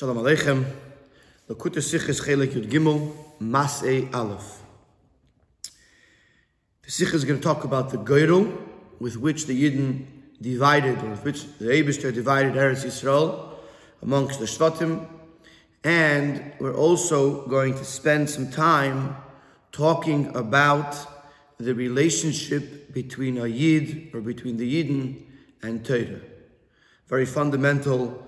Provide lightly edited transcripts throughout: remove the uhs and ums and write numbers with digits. Shalom Aleichem. L'kutus Sichas Chelek Yud Gimel Mas'ei Aleph. The Sikh is going to talk about the Geirul with which the Yidden divided, or with which the Eibishter divided Eretz Yisrael amongst the Shvatim. And we're also going to spend some time talking about the relationship between a Yid, or between the Yidden, and Torah. Very fundamental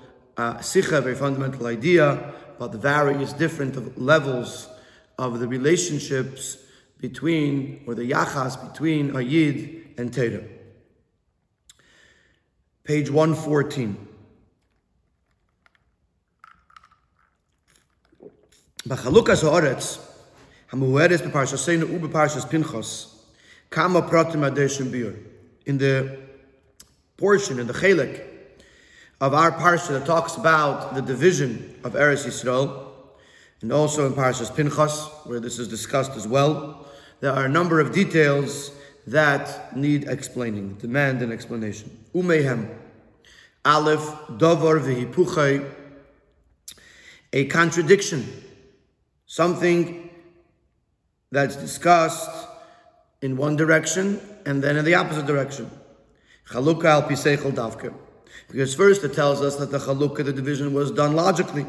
Sikha, very fundamental idea about the various different levels of the relationships between, or the yachas between, a Yid and Torah. Page 114. B'chalukas ha'aretz, hamuheres b'parshasenu u'b'parshas Pinchas, kama pratim adeshem biur. In the portion, in the chelek of our parsha that talks about the division of Eretz Yisrael, and also in Parshas Pinchas, where this is discussed as well, there are a number of details that need explaining, demand an explanation. Umehem, Aleph, Dovar V'hipuchai, a contradiction, something that's discussed in one direction and then in the opposite direction. Chalukah al Piseichel Davke. Because first it tells us that the chalukah, the division, was done logically.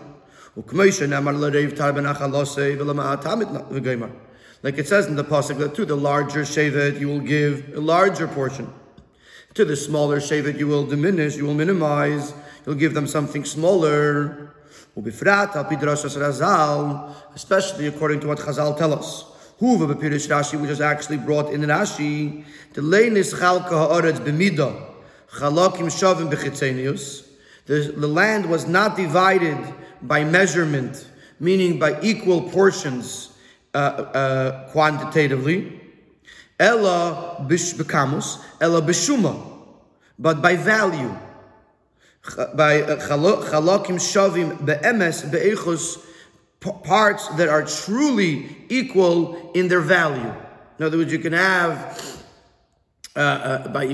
Like it says in the pasuk, that to the larger shevet you will give a larger portion. To the smaller shevet you will diminish, you will minimize, you'll give them something smaller. Especially according to what Chazal tell us, which is actually brought in Rashi. The land was not divided by measurement, meaning by equal portions quantitatively, ella bishbekamus, ella bishuma, but by value, by chalakim shavim beemes beechus, parts that are truly equal in their value. In other words, you can have you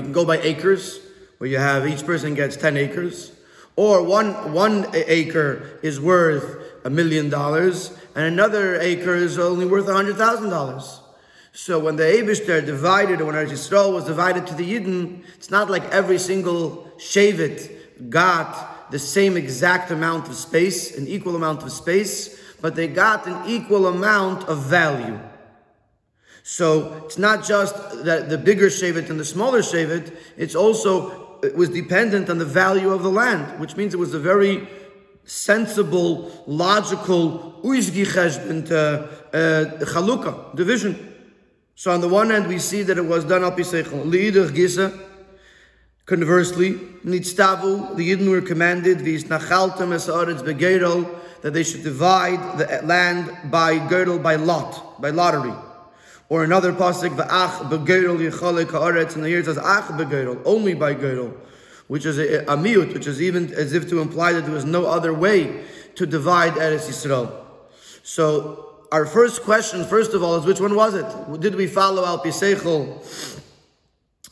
can go by acres, where you have each person gets 10 acres, or one acre is worth $1 million, and another acre is only worth $100,000. So when the Eibishter divided, or when Eretz Yisrael was divided to the Yidden, it's not like every single shevet got the same exact amount of space, an equal amount of space, but they got an equal amount of value. So it's not just that the bigger shevet and the smaller shevet, it was dependent on the value of the land, which means it was a very sensible, logical, chalukah, division. So on the one hand, we see that it was done al pi seichel. Li'idach gisa, conversely, nitztavu, the Yidden were commanded, v'isnachaltem es ha'aretz begeirol, that they should divide the land by geirol, by lot, by lottery. Or another pasuk, v'ach begeirol yichalek ha'aretz, and here it says ach begeirol, only by geirol, which is a miut, which is even as if to imply that there was no other way to divide Eretz Yisrael. So our first question, first of all, is which one was it? Did we follow al pi seichel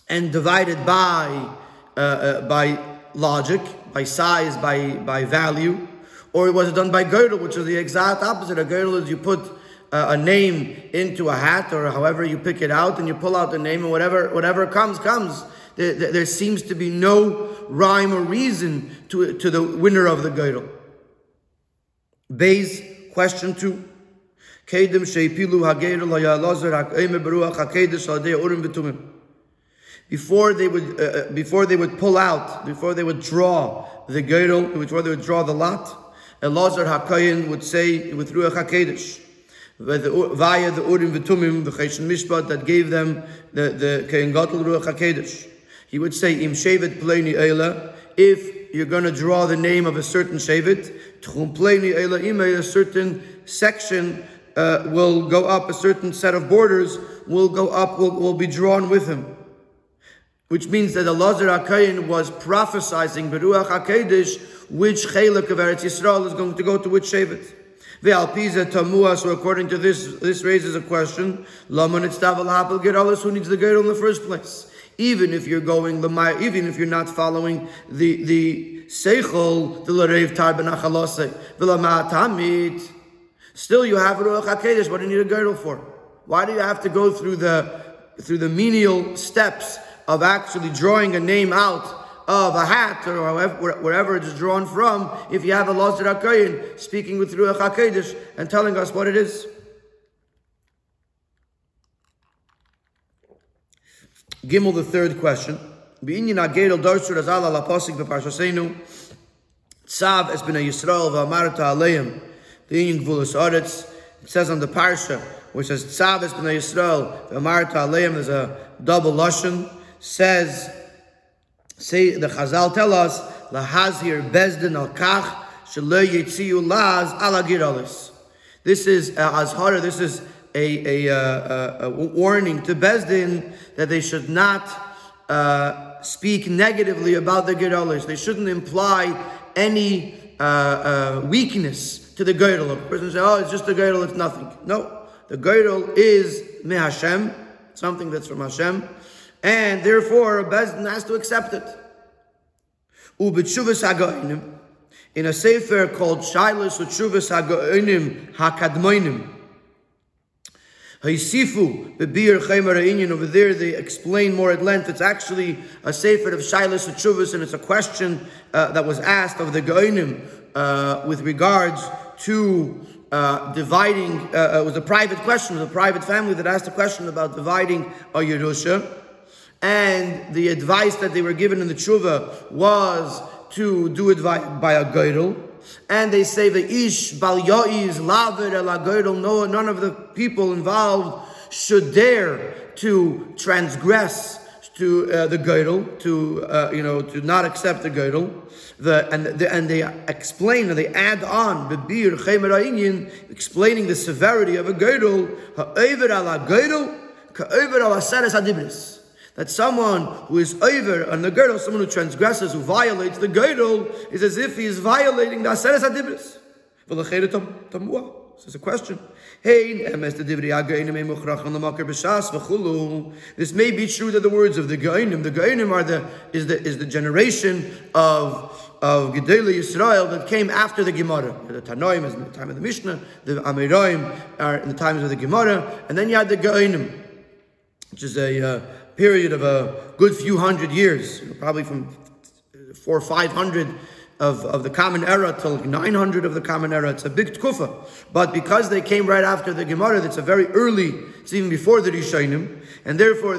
and divide it by logic, by size, by value, or was it done by geirol, which is the exact opposite? A geirol is you put a name into a hat, or however you pick it out, and you pull out the name, and whatever comes. There seems to be no rhyme or reason to the winner of the geirul. Beis, question 2. Before they would draw the lot, Elazar HaKohen would say with Ruach HaKodesh, via the Urim V'tumim, the Cheshen Mishpat that gave them the Kohen Gadol Ruach HaKodesh. He would say, Im Shevet Pleini Eila, if you're going to draw the name of a certain Shevet, Tchum Pleini Eila Imei, a certain section will go up, a certain set of borders will go up, will be drawn with him. Which means that Elazar HaKohen was prophesizing Ruach HaKodesh which Chelek of Eretz Yisrael is going to go to which Shevet. So according to this raises a question. Who needs the geirol in the first place? even if you're going lemay, even if you're not following the seichel, the l'reiv tar benachalosei v'lama tamit. Still, you have ruach hakodesh. What do you need a girdle for? Why do you have to go through the menial steps of actually drawing a name out of a hat or however, wherever it is drawn from, if you have a Lazar HaKoyin speaking with Ruach HaKodesh and telling us what it is? Gimel, the third question. It says on the Parsha, which says, Tzav es b'nei Yisrael v'amarta aleim, there's a double lashon, say the Chazal tell us, lahazir bezdin al kach shelo yitziu laz ala giralis. This is azhara. This is a warning to bezdin that they should not speak negatively about the giralis. They shouldn't imply any weakness to the girdle. A person say, "Oh, it's just a girdle. It's nothing." No, the girdle is me Hashem, something that's from Hashem. And therefore, a bezdin has to accept it. Ubetshuvas hagoinim, in a sefer called Shailas Utshuvas Hagoinim Hakadmoinim, Haysifu Bebir Chaymer Ha'inyan. Over there, they explain more at length. It's actually a sefer of Shailas Utshuvas, and it's a question that was asked of the Goinim with regards to dividing. It was a private question. It was a private family that asked a question about dividing a Yerusha. And the advice that they were given in the tshuva was to do it by a girdle. And they say the ish bal yoiz laver la girdle. No, none of the people involved should dare to transgress to the girdle, to not accept the girdle. And they explain, and they add on bebir chemer ha'inyan, explaining the severity of a girdle. Ha'over ala girdle ka'over ala seres hadibris. That someone who is over on the girdle, someone who transgresses, who violates the girdle, is as if he is violating the Aseres HaDibros. This is a question. This may be true that the words of the Geonim are the generation of Gedolei Yisrael that came after the Gemara. The Tanoim is in the time of the Mishnah, the Amoraim are in the times of the Gemara, and then you had the Geonim, which is a period of a good few hundred years, probably from 400 or 500 of the Common Era till 900 of the Common Era. It's a big tkufa. But because they came right after the Gemara, that's a very early, it's even before the Rishonim, and therefore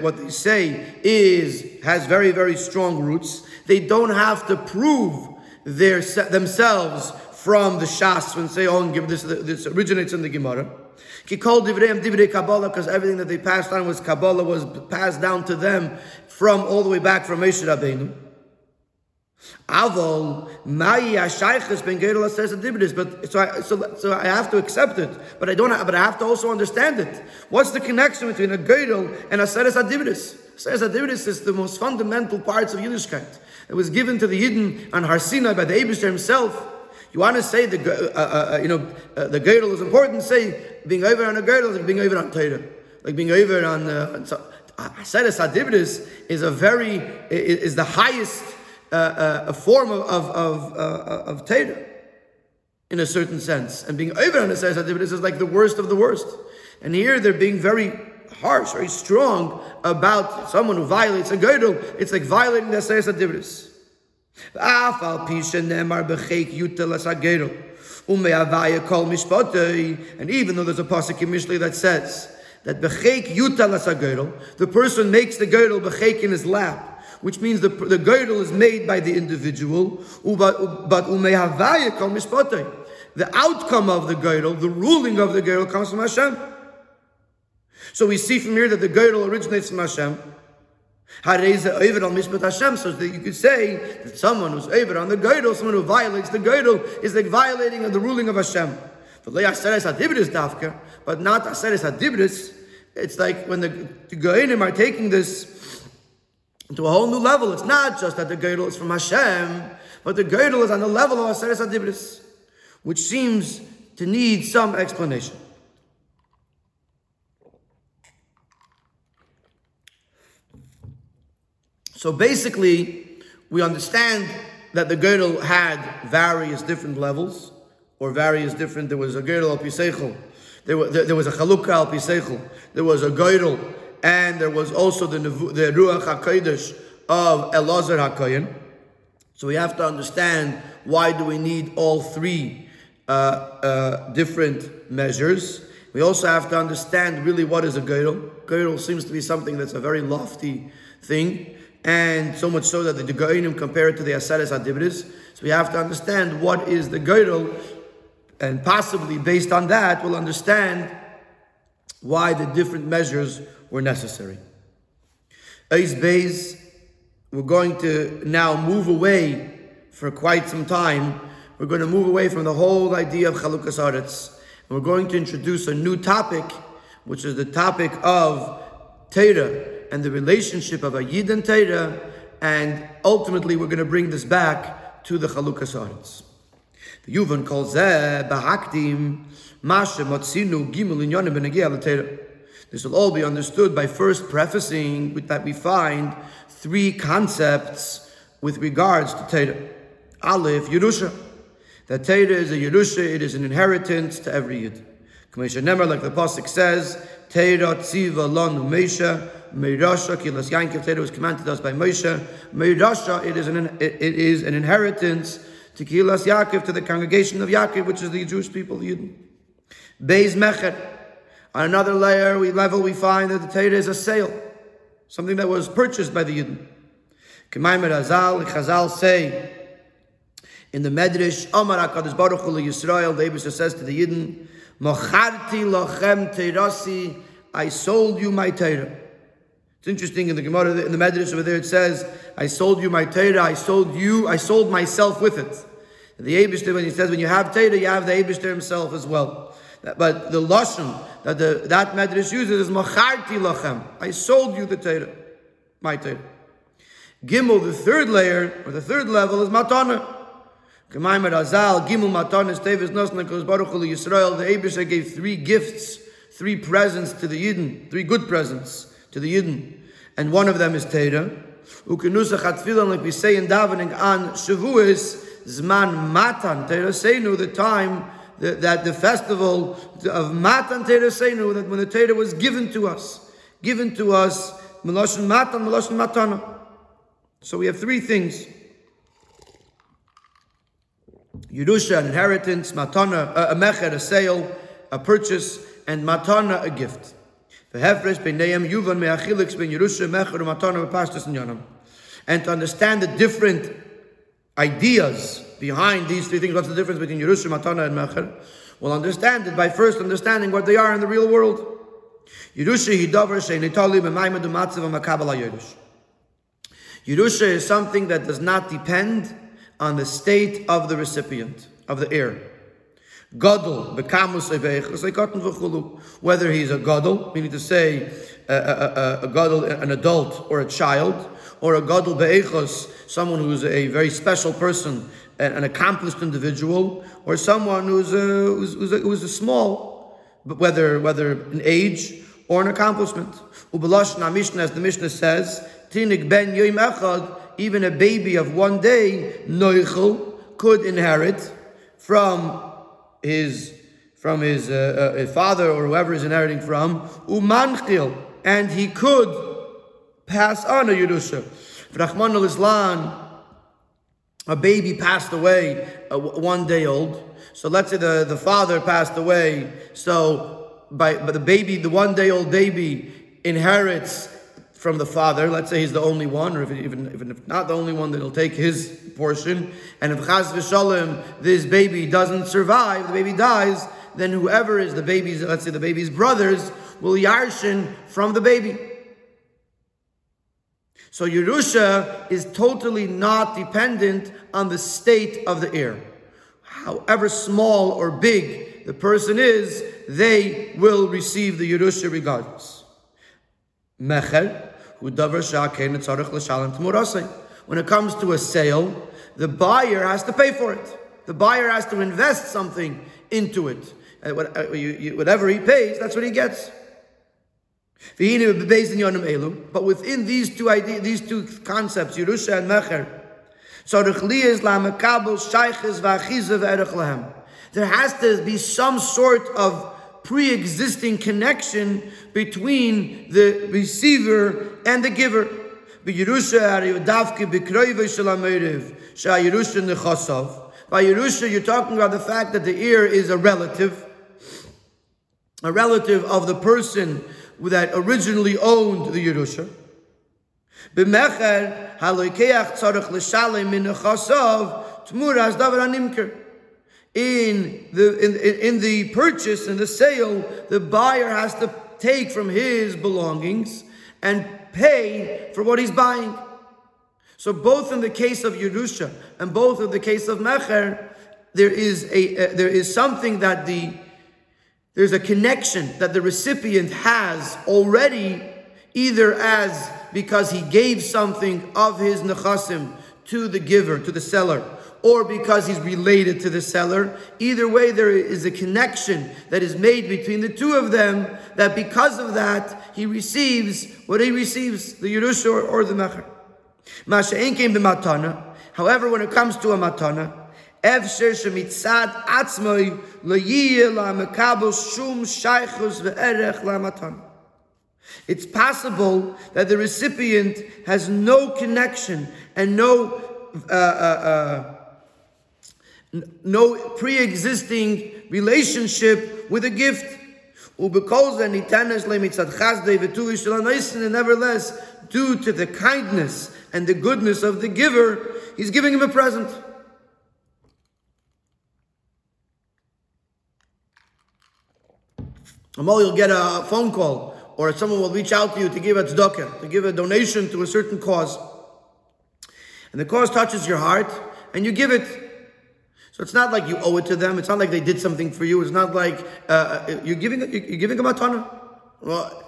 what they say has very, very strong roots. They don't have to prove themselves from the Shas when say, oh, this originates in the Gemara. Because everything that they passed on was Kabbalah, was passed down to them from all the way back from Moshe Rabbeinu. But so I have to accept it, but I don't. But I have to also understand it. What's the connection between a Gedol and a Seres HaDibros? Seres HaDibros is the most fundamental parts of Yiddishkeit. It was given to the Yidden on Har Sinai by the Eibusher himself. You want to say the girdle is important? Say being over on a girdle is like being over on Torah, like being over on. Aseres HaDibros is the highest form of Torah, in a certain sense, and being over on Aseres HaDibros is like the worst of the worst. And here they're being very harsh, very strong about someone who violates a girdle. It's like violating the Aseres HaDibros. And even though there's a pasuk in Mishlei that says that the person makes the girdle b'cheik in his lap, which means the girdle is made by the individual, but the outcome of the girdle, the ruling of the girdle, comes from Hashem. So we see from here that the girdle originates from Hashem. So that you could say that someone who's over on the girdle, someone who violates the girdle, is like violating the ruling of Hashem. But not Aseres HaDibros. It's like when the Goyim are taking this to a whole new level. It's not just that the girdle is from Hashem, but the girdle is on the level of Aseres HaDibros, which seems to need some explanation. So basically, we understand that the girdle had various different levels, or various different, there was a girdle al piseichel, there was a chalukah al piseichel, there was a girdle, and there was also the Ruach HaKodesh of Elazar HaKoyen. So we have to understand, why do we need all three different measures? We also have to understand really what is a girdle. Girdle seems to be something that's a very lofty thing, and so much so that the Goyim compare it to the Aseres HaDibros. So we have to understand what is the girdle, and possibly based on that, we'll understand why the different measures were necessary. Eis Beis, we're going to now move away for quite some time. We're going to move away from the whole idea of Chalukas Haaretz. We're going to introduce a new topic, which is the topic of Torah and the relationship of a Yid and Torah, and ultimately we're going to bring this back to the Chalukas Haaretz. The Yuvan calls Zeh Bahakdim Mashe Matzinu Gimel Inyonim Benegiah LaTorah. This will all be understood by first prefacing with that we find three concepts with regards to Torah. Aleph Yerusha. That Torah is a Yerusha, it is an inheritance to every Yid. K'mesha Nemer, like the Pasuk says, Torah tziva lanu Moshe, Meirasha kilas Yankiv. Torah was commanded us by Moshe. Meirasha, it is an inheritance to kilas Yaakov, to the congregation of Yaakov, which is the Jewish people, the Yidden. Beis Mecher. On another layer, we find that the Torah is a sale, something that was purchased by the Yidden. K'mayim Chazal, Chazal say, in the Medrash, Amar HaKadosh Baruch Hu Yisrael, the Eibusha says to the Yidden, Mocharti lochem teirasi, I sold you my Torah. It's interesting in the Gemara, in the Medrash over there, it says, I sold you my Torah, I sold myself with it. And the Eibusha, when he says, when you have Torah, you have the Eibusha himself as well. But the Lashon that that Medrash uses is Mocharti lochem, I sold you the Torah, my Torah. Gimel, the third layer, or the third level, is Matana. K'mayim Razal, Gimel Matanis, Tevis Nosna, Kodesh Baruch Hu Yisrael, the Eibusha gave three gifts, three presents to the Yidden, three good presents to the Yidden. And one of them is Torah. U'kenusach HaTfilah, like we say in davening on Shavuos, Zman Matan Torah Seinu, the time that the festival of Matan Torah Seinu, that when the Torah was given to us, Meloshen Matan, Meloshen Matana. So we have three things. Yerusha, an inheritance, Matana, a mecher, a sale, a purchase, and Matana, a gift. And to understand the different ideas behind these three things, what's the difference between Yerusha, Matana, and mecher? We'll understand it by first understanding what they are in the real world. Yerusha is something that does not depend on the state of the recipient, of the heir. Gadol, bekamus eveichus, eikotten v'chulu. Whether he's a gadol, meaning to say a gadol, an adult or a child, or a gadol beichus, someone who's a very special person, an accomplished individual, or someone who's a small, but whether an age or an accomplishment. Ubelashna Mishnah, as the Mishnah says, tinik ben yom echad. Even a baby of one day, Noichel, could inherit from his father or whoever is inheriting from, Umanchil, and he could pass on a Yerusha. Rahman al-Islam, a baby passed away, 1 day old. So let's say the father passed away, so by the baby, the 1 day old baby inherits from the father. Let's say he's the only one, or if not the only one, then he'll take his portion. And if Chas v'Shalom, this baby doesn't survive, the baby dies, then whoever is the baby's, let's say the baby's brothers, will yarshin from the baby. So Yerusha is totally not dependent on the state of the heir. However small or big the person is, they will receive the Yerusha regardless. Mecher, when it comes to a sale, the buyer has to pay for it. The buyer has to invest something into it. Whatever he pays, that's what he gets. But within these two concepts, Yerusha and Mecher, there has to be some sort of pre-existing connection between the receiver and the giver. By Yerusha, you're talking about the fact that the heir is a relative of the person that originally owned the Yerusha. In the purchase, in the sale, the buyer has to take from his belongings and pay for what he's buying. So both in the case of Yerusha and both in the case of Mecher, there's a connection that the recipient has already, either as because he gave something of his nechasim to the giver, to the seller, or because he's related to the seller. Either way, there is a connection that is made between the two of them, that because of that, he receives what he receives, the Yerusha or the Mecher. However, when it comes to a matana, it's possible that the recipient has no connection and no pre-existing relationship with a gift. And nevertheless, due to the kindness and the goodness of the giver, he's giving him a present. Tomorrow you'll get a phone call, or someone will reach out to you to give a tzedakah, to give a donation to a certain cause. And the cause touches your heart, and you give it. So it's not like you owe it to them. It's not like they did something for you. It's not like you're giving a matana. Well,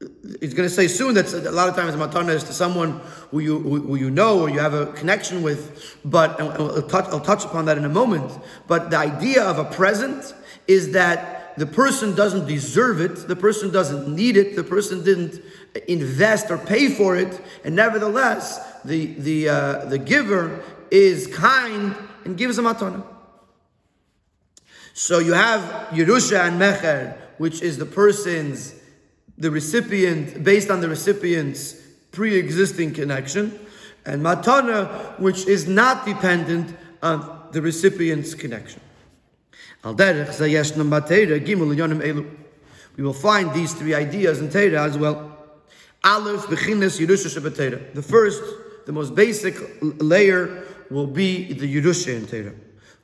it's going to say soon that a lot of times a matana is to someone who you know or you have a connection with. But I'll touch upon that in a moment. But the idea of a present is that the person doesn't deserve it, the person doesn't need it, the person didn't invest or pay for it, and nevertheless, the giver is kind and gives a matana. So you have Yerusha and Mecher, which is the recipient, based on the recipient's pre-existing connection, and matana, which is not dependent on the recipient's connection. We will find these three ideas in Torah as well. The first, the most basic layer will be the Yerusha in Torah.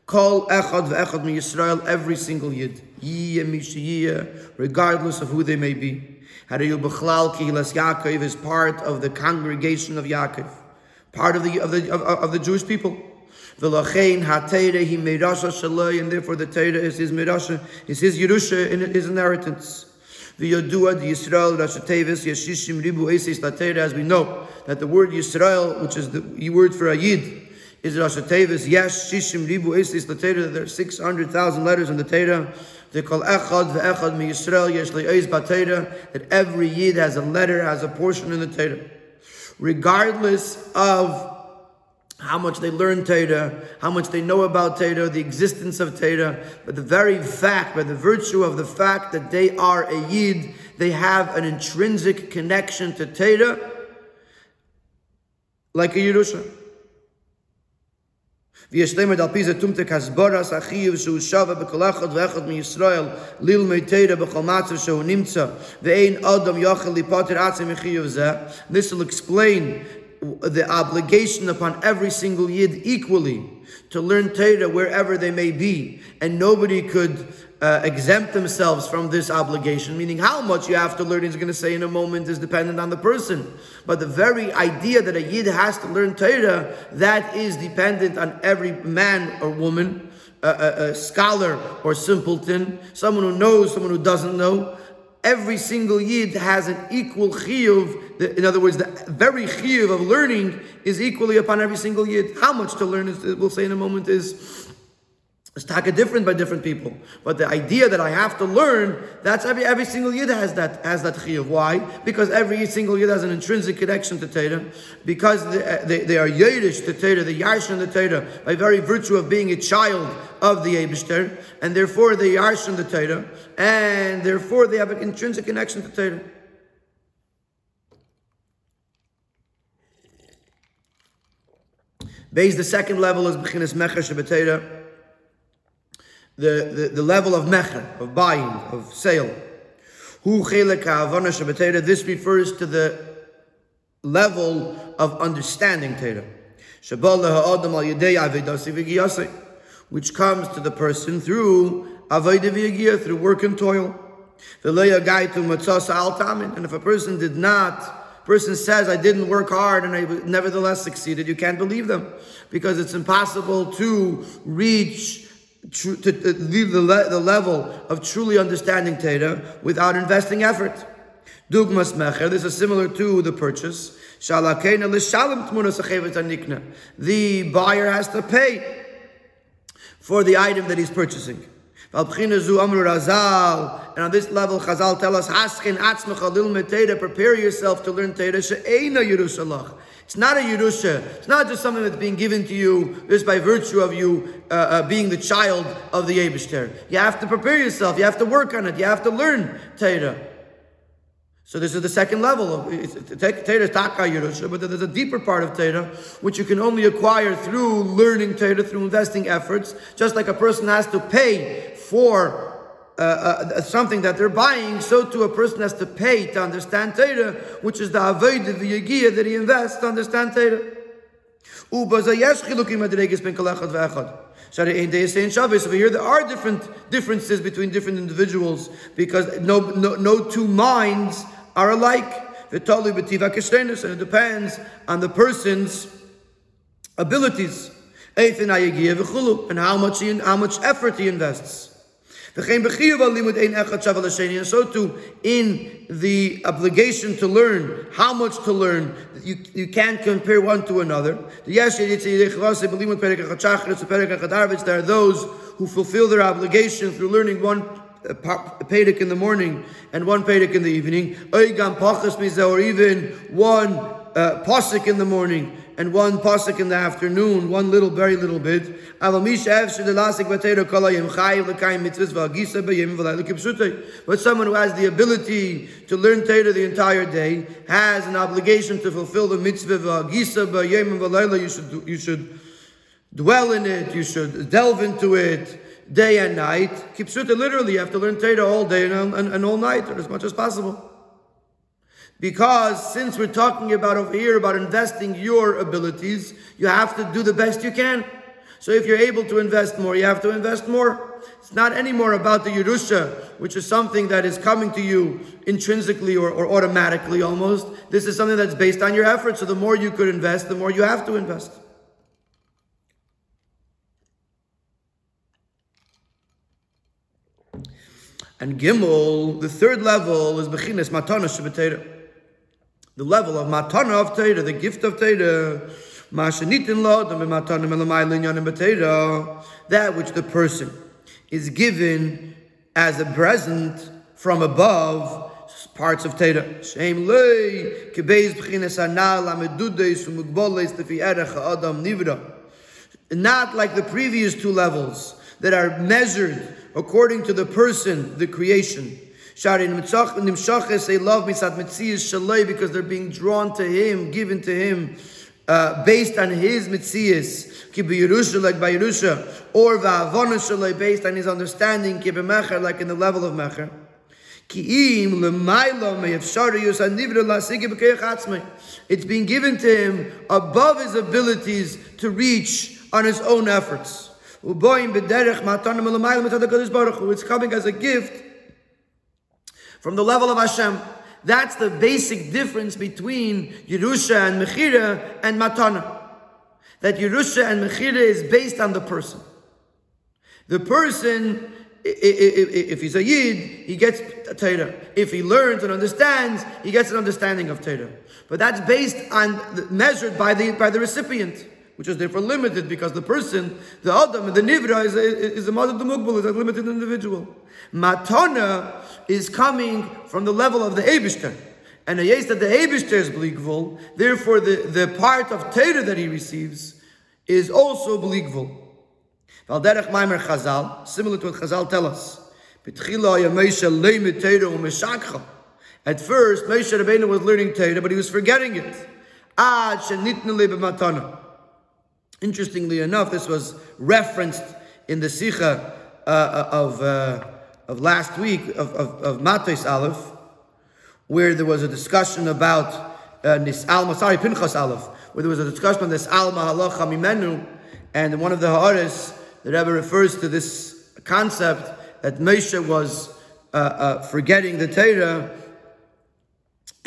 Kol echad ve'echad min Yisrael, every single yid, regardless of who they may be, is part of the congregation of Yaakov, part of the Jewish people. And therefore the Torah is his Mirasha, is his Yerusha, and his inheritance. As we know, that the word Yisrael, which is the word for a Yid, is Rasha Tevis. Yes, Shishim Ribu Esis Latera, there are 600,000 letters in the Torah. They call Echad ve'echad mi Yisrael, Yesh le'ez ba'Torah, that every Yid has a letter, has a portion in the Torah. Regardless of how much they learn Torah, how much they know about Torah, the existence of Torah, but the very fact, by the virtue of the fact that they are a Yid, they have an intrinsic connection to Torah, like a Yerusha. This will explain the obligation upon every single Yid equally to learn Torah wherever they may be, and nobody could exempt themselves from this obligation, meaning how much you have to learn, he's going to say in a moment, is dependent on the person. But the very idea that a Yid has to learn Torah, that is dependent on every man or woman, a scholar or simpleton, someone who knows, someone who doesn't know. Every single Yid has an equal chiyuv. In other words, the very chiyuv of learning is equally upon every single Yid. How much to learn, we'll say in a moment, is It's taka different by different people. But the idea that I have to learn, that's every single yid has that chiyuv. Why? Because every single yid has an intrinsic connection to Torah. Because they are Yiddish to Torah, the Yarshan the Torah, by very virtue of being a child of the Eibishter, and therefore they Yarshan the Torah, and therefore they have an intrinsic connection to Torah. Based the second level is B'chinas Mecher Sheb'Torah. The level of mecher, of buying, of sale. This refers to the level of understanding Torah, which comes to the person through work and toil. And if a person says, I didn't work hard and I nevertheless succeeded, you can't believe them, because it's impossible to reach to leave the level of truly understanding Torah without investing effort. Dugmas mecher, this is similar to the purchase. The buyer has to pay for the item that he's purchasing. And on this level, Chazal tell us, prepare yourself to learn Torah. It's not a Yerusha. It's not just something that's being given to you just by virtue of you being the child of the Eibishter. You have to prepare yourself. You have to work on it. You have to learn Torah. So this is the second level of Torah is taka Yerusha, but there's a deeper part of Torah which you can only acquire through learning Torah, through investing efforts. Just like a person has to pay for something that they're buying, so too a person has to pay to understand Torah, which is the avodah v'yagiyah that he invests to understand Torah. So here there are different differences between different individuals, because no two minds are alike. And it depends on the person's abilities and how much effort he invests. And so too, in the obligation to learn, how much to learn, you can't compare one to another. There are those who fulfill their obligation through learning one Perek in the morning and one Perek in the evening, or even one Pasuk in the morning and one pasuk in the afternoon, very little bit. But someone who has the ability to learn Torah the entire day has an obligation to fulfill the mitzvah. You should dwell in it. You should delve into it day and night. Kipsuta, literally, you have to learn Torah all day and all night, or as much as possible. Because since we're talking about over here about investing your abilities, you have to do the best you can. So if you're able to invest more, you have to invest more. It's not anymore about the Yerusha, which is something that is coming to you intrinsically or automatically almost. This is something that's based on your effort. So the more you could invest, the more you have to invest. And Gimel, the third level, is B'chinas Matana Sheb'Torah. The level of Matana of Torah, the gift of Torah. That which the person is given as a present from above, parts of Torah. Not like the previous two levels that are measured according to the person, the creation. They love because they're being drawn to him, given to him, based on his mitzvahs, like by Yerusha, or va'avona based on his understanding, like in the level of mecher. It's being given to him above his abilities to reach on his own efforts. It's coming as a gift from the level of Hashem. That's the basic difference between Yerusha and Mechira and Matana. That Yerusha and Mechira is based on the person. The person, if he's a Yid, he gets Torah. If he learns and understands, he gets an understanding of Torah. But that's based on, measured by the recipient. which is therefore limited because the person, the Adam, the Nivra is a Madad Mugbal, is a limited individual. Matana is coming from the level of the Eibishter. And a yes that the Eibishter is Bligvul, therefore the part of Torah that he receives is also Bligvul. Valderech Maimer Chazal, similar to what Chazal tell us. At first, Moshe Rabbeinu was learning Torah, but he was forgetting it. Interestingly enough, this was referenced in the Sicha of last week of Matos Aleph, where there was a discussion about Pinchas Aleph, where there was a discussion on this Al Mahalacha Mimenu, and in one of the Ha'aris, the Rebbe refers to this concept that Moshe was forgetting the Torah,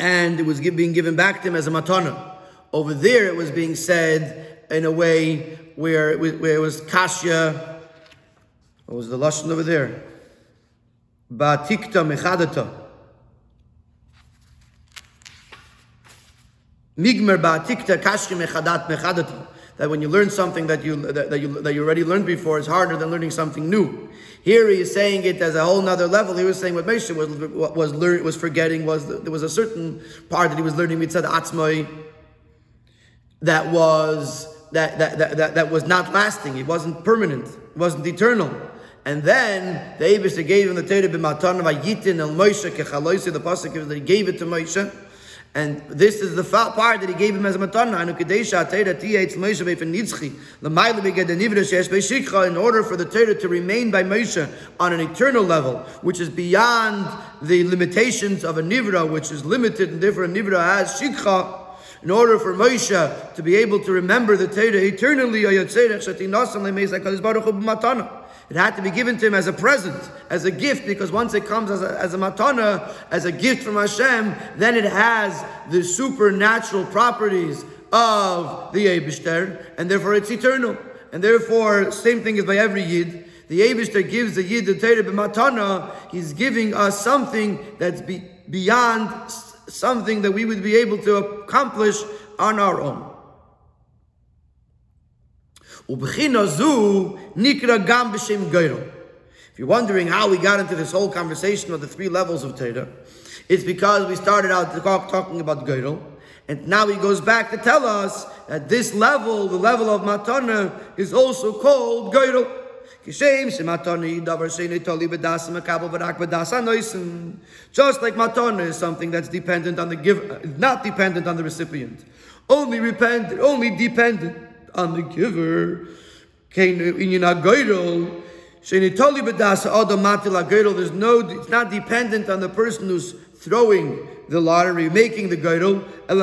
and it was being given back to him as a matana. Over there, it was being said in a way where it was Kashya. What was the lashon over there? Batikta mechadata. Migmer batikta kashya mechadat mechadata. That when you learn something that you already learned before is harder than learning something new. Here he is saying it as a whole nother level. He was saying what Moshe was forgetting was there was a certain part that he was learning mitzad atzmai that was not lasting. It wasn't permanent. It wasn't eternal. And then the Eibishter gave him the Torah b'matan vayitin el Moshe kechalosi. The pasuk is that he gave it to Moshe, and this is the part that he gave him as a matana. In order for the Torah to remain by Moshe on an eternal level, which is beyond the limitations of a nivra, which is limited and different. Nivra has shikha. In order for Moshe to be able to remember the Torah eternally, it had to be given to him as a present, as a gift, because once it comes as a matana, as a gift from Hashem, then it has the supernatural properties of the Eibishter, and therefore it's eternal. And therefore, same thing is by every Yid. The Eibishter gives the Yid the Torah b'matana. He's giving us something that's beyond something that we would be able to accomplish on our own. If you're wondering how we got into this whole conversation of the three levels of Torah, it's because we started out talking about Geirel, and now he goes back to tell us that this level, the level of Matana, is also called Geirel. Just like matana is something that's dependent on the giver, not dependent on the recipient. Only dependent on the giver. It's not dependent on the person who's throwing the lottery, making the geirel. The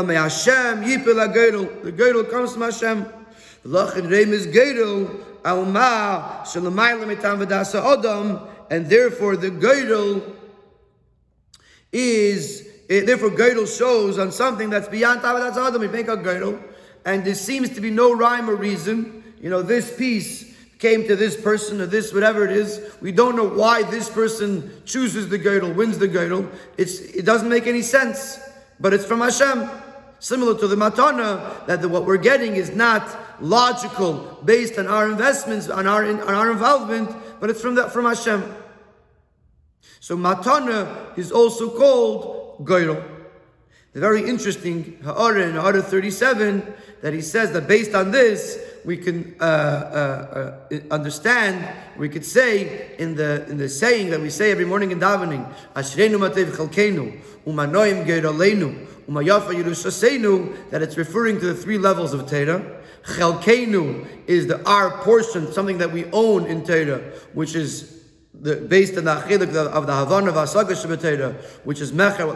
geirel comes from Hashem. And therefore the geirel shows on something that's beyond Tavadas Adam. We make a geirel, and there seems to be no rhyme or reason. This piece came to this person or this whatever it is. We don't know why this person chooses the geirel, wins the geirel. It doesn't make any sense, but it's from Hashem. Similar to the matana, that what we're getting is not logical, based on our investments, on our involvement, but it's from Hashem. So matana is also called geirel. The very interesting ha'ara in Ha'ara 37 that he says that based on this we can understand. We could say in the saying that we say every morning in davening, Ashreinu matev chalkeinu umanoim geiraleinu. That it's referring to the three levels of Torah. Chelkeinu is our portion, something that we own in Torah, which is based on the achiluk of the Havana Vasagash Torah, which is Mecher,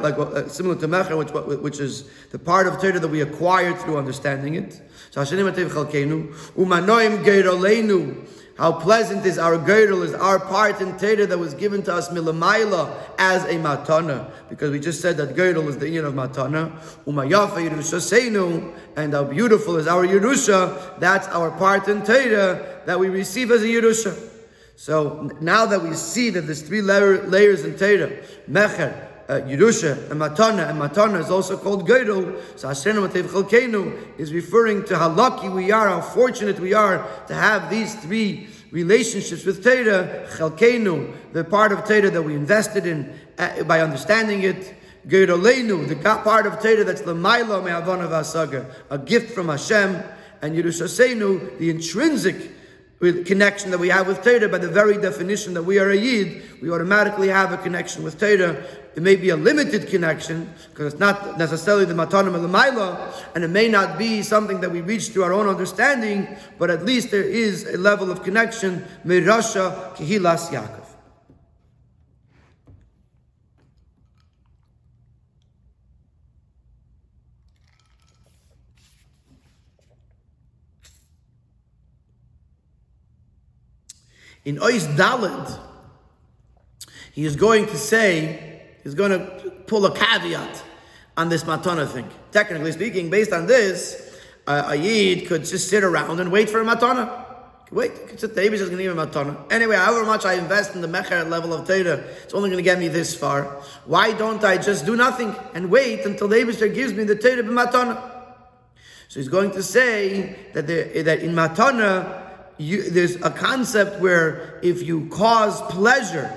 similar to Mecher, which is the part of Torah that we acquired through understanding it. So Hashanim Atev Chelkeinu, Umanoim Geiraleinu. How pleasant is our geirel, is our part in Torah that was given to us milamaila as a matana, because we just said that geirel is the union of matana. Umayafa Yerushaseinu, and how beautiful is our Yerusha. That's our part in Torah that we receive as a Yerusha. So now that we see that there's three layers in Torah, Mecher, Yerusha and Matana is also called Geirul. So Ashrenu Matev Chalkeinu is referring to how lucky we are, how fortunate we are to have these three relationships with Torah. Chalkeinu, the part of Torah that we invested in by understanding it. Geirulenu, the part of Torah that's the Lamaila Me'avana V'Hasaga, a gift from Hashem. And Yerushaseinu, the intrinsic connection that we have with Torah. By the very definition that we are a Yid, we automatically have a connection with Torah. It may be a limited connection, because it's not necessarily the Matanah L'Mayla, and it may not be something that we reach through our own understanding, but at least there is a level of connection. Mirasha Kehilas Yaakov. In Ois Daled, he is going to say, he's going to pull a caveat on this matana thing. Technically speaking, based on this, a Yid could just sit around and wait for a matana. Wait, it's a David is going to give him a matana. Anyway, however much I invest in the Mecher level of Torah, it's only going to get me this far. Why don't I just do nothing and wait until David gives me the Torah b'matana? So he's going to say that that in matana, there's a concept where if you cause pleasure,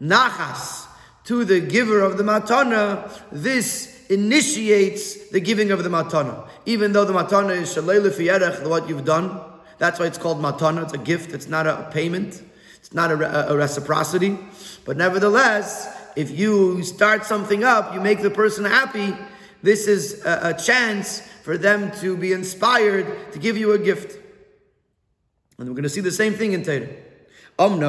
nachas, to the giver of the matana, this initiates the giving of the matana. Even though the matana is shalei lefi erech, what you've done, that's why it's called matana. It's a gift. It's not a payment. It's not a reciprocity. But nevertheless, if you start something up, you make the person happy. This is a chance for them to be inspired to give you a gift. And we're going to see the same thing in Torah. Even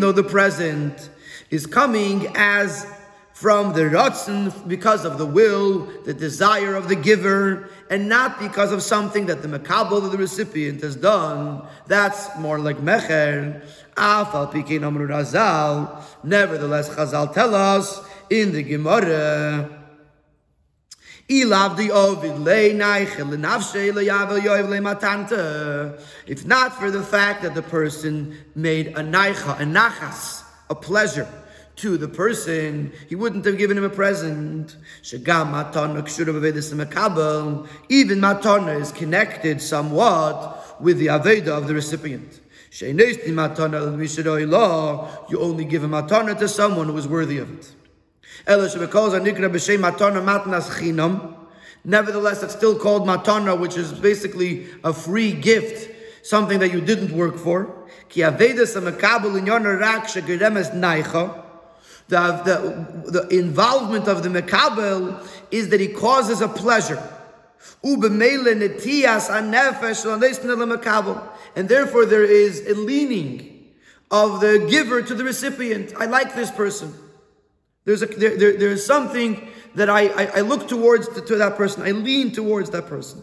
though the present is coming as from the ratzon, because of the will, the desire of the giver, and not because of something that the makabel, the recipient, has done, that's more like mecher. Nevertheless, Chazal tell us in the Gemara, if not for the fact that the person made a nachas, a pleasure to the person, he wouldn't have given him a present. Even matana is connected somewhat with the aveda of the recipient. You only give a matana to someone who is worthy of it. Nevertheless, it's still called matana, which is basically a free gift, something that you didn't work for. The involvement of the mekabel is that he causes a pleasure. And therefore there is a leaning of the giver to the recipient. I like this person. There is something that I look towards to that person. I lean towards that person.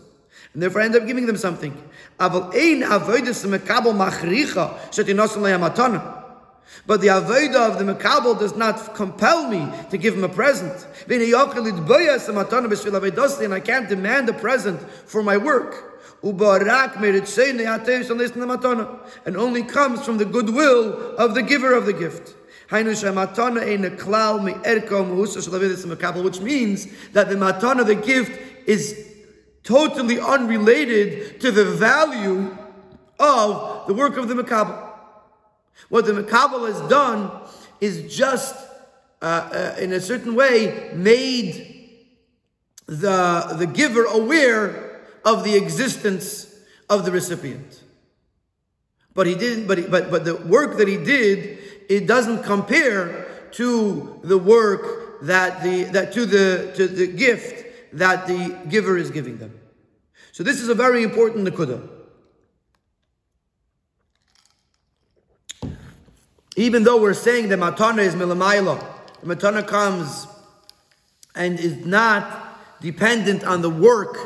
And therefore I end up giving them something. But the avodah of the mekabel does not compel me to give him a present. And I can't demand a present for my work. And only comes from the goodwill of the giver of the gift. Which means that the matana, the gift, is totally unrelated to the value of the work of the mekabel. What the mekabel has done is just, in a certain way, made the giver aware of the existence of the recipient. But he didn't. But the work that he did, it doesn't compare to the work to the gift that the giver is giving them. So this is a very important nekuda. Even though we're saying that matana is milamayla, the matana comes and is not dependent on the work,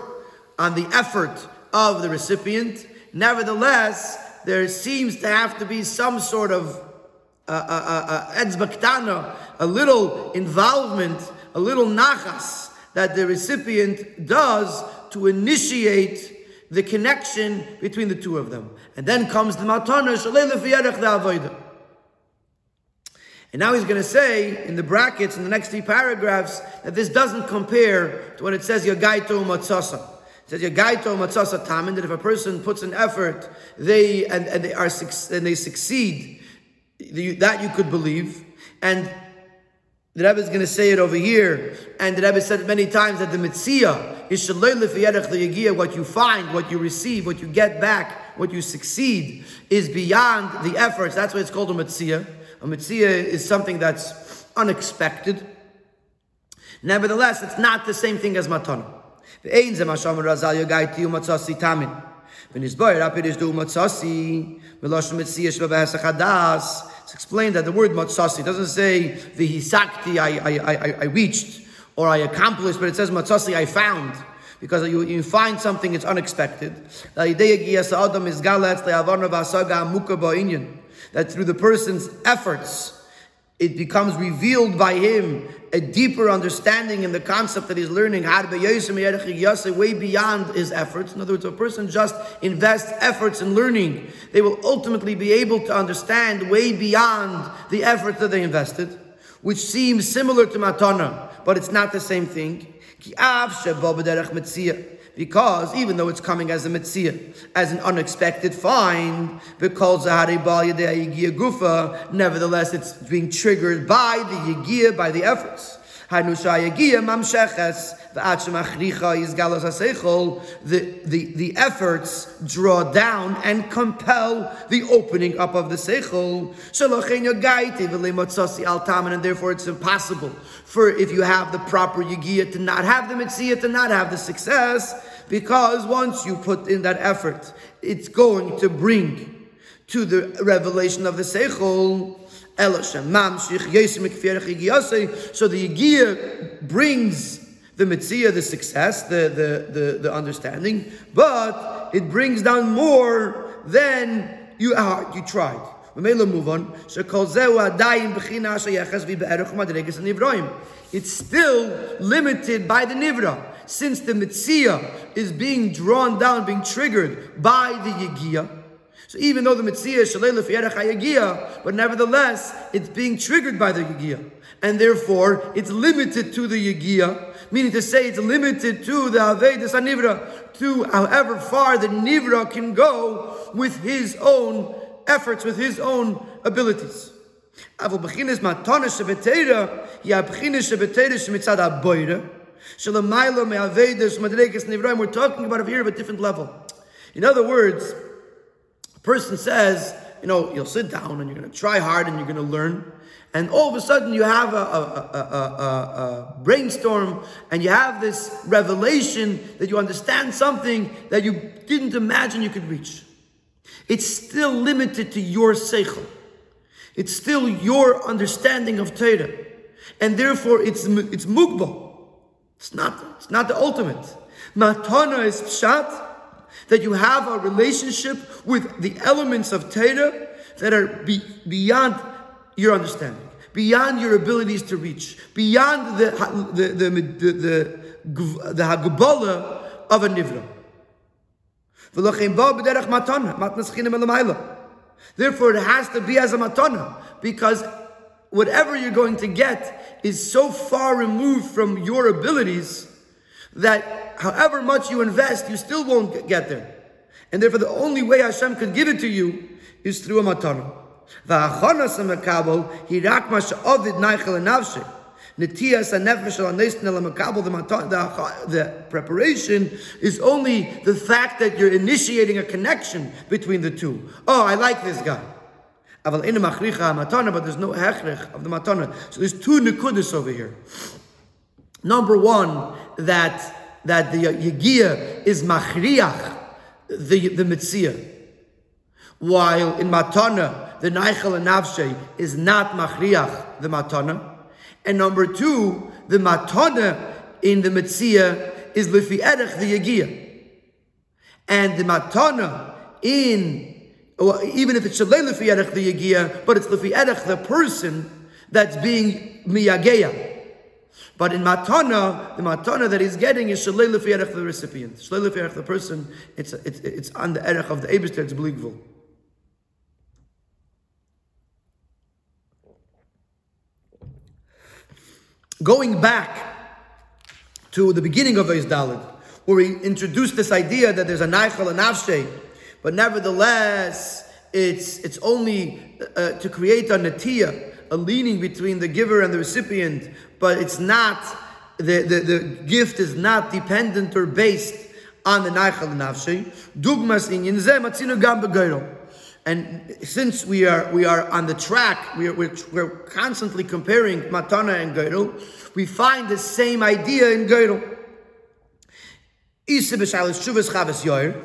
on the effort of the recipient. Nevertheless, there seems to have to be some sort of a little involvement, a little nachas that the recipient does to initiate the connection between the two of them. And then comes the matana, shalei lefiyarech da'avodah. And now he's going to say, in the brackets, in the next three paragraphs, that this doesn't compare to when it says yagaito matzasa. It says yagaito matzasa tamin, that if a person puts an effort, they succeed, that you could believe. And the Rebbe is going to say it over here, and the Rebbe said many times that the Metzia is what you find, what you receive, what you get back, what you succeed is beyond the efforts. That's why it's called a Metzia. A Metzia is something that's unexpected. Nevertheless, it's not the same thing as Matana. It's explained that the word matzasi doesn't say vihisakti, I reached or I accomplished, but it says matzasi, I found, because you find something, it's unexpected. That through the person's efforts, it becomes revealed by him a deeper understanding in the concept that he's learning, way beyond his efforts. In other words, if a person just invests efforts in learning, they will ultimately be able to understand way beyond the effort that they invested, which seems similar to matana, but it's not the same thing. Because even though it's coming as a metzia, as an unexpected find, because nevertheless it's being triggered by the yigia, by the efforts. The efforts draw down and compel the opening up of the seichel. And therefore it's impossible for, if you have the proper yigia, to not have the mitzvah, to not have the success, because once you put in that effort, it's going to bring to the revelation of the seichel. So the Yigia brings the Metzia, the success, the understanding, but it brings down more than you tried. We may move on. It's still limited by the Nivra, since the Metzia is being drawn down, being triggered by the Yigia. So even though the Metzia is Shalei Lefiyarech HaYagia, but nevertheless, it's being triggered by the Yagia. And therefore, it's limited to the Yagia, meaning to say it's limited to the Avedas HaNivra, to however far the Nivra can go with his own efforts, with his own abilities. But we're talking about here of a different level. In other words, person says, you'll sit down and you're going to try hard and you're going to learn. And all of a sudden you have a brainstorm and you have this revelation that you understand something that you didn't imagine you could reach. It's still limited to your seichel. It's still your understanding of Torah. And therefore it's mugbal. It's not the ultimate. Matana is pshat, that you have a relationship with the elements of Torah that are beyond your understanding, beyond your abilities to reach, beyond the hagabala of a nivra. Therefore, it has to be as a matana, because whatever you're going to get is so far removed from your abilities that however much you invest, you still won't get there. And therefore the only way Hashem could give it to you is through a matana. The preparation is only the fact that you're initiating a connection between the two. Oh, I like this guy. But there's no hechrech of the matana. So there's two nekudas over here. Number one, that the Yagia is machriach, the Metzia, while in Matana, the Naichel and Navshe is not machriach, the Matana. And number two, the Matana in the Metzia is Lefi Erech, the Yagia. And the Matana even if it's Shalei Lefi Erech, the Yagia, but it's Lefi Erech, the person that's being Miyageya. But in matana, the matana that he's getting is shalei lefi erech the recipient, shalei lefi erech the person. It's on the erech of the Eibishter. It's bligvul. Going back to the beginning of Beis Daled, where we introduced this idea that there's a naichal and nafshei, but nevertheless, it's only to create a natiyah, a leaning between the giver and the recipient, but it's not, the gift is not dependent or based on the naichal and nafshei. Dugmas inyan zeh matzinu gam b'geirol. And since we are on the track, we're constantly comparing matana and geirul, we find the same idea in geirul. Isa b'shalos shuvas chavas yoir, it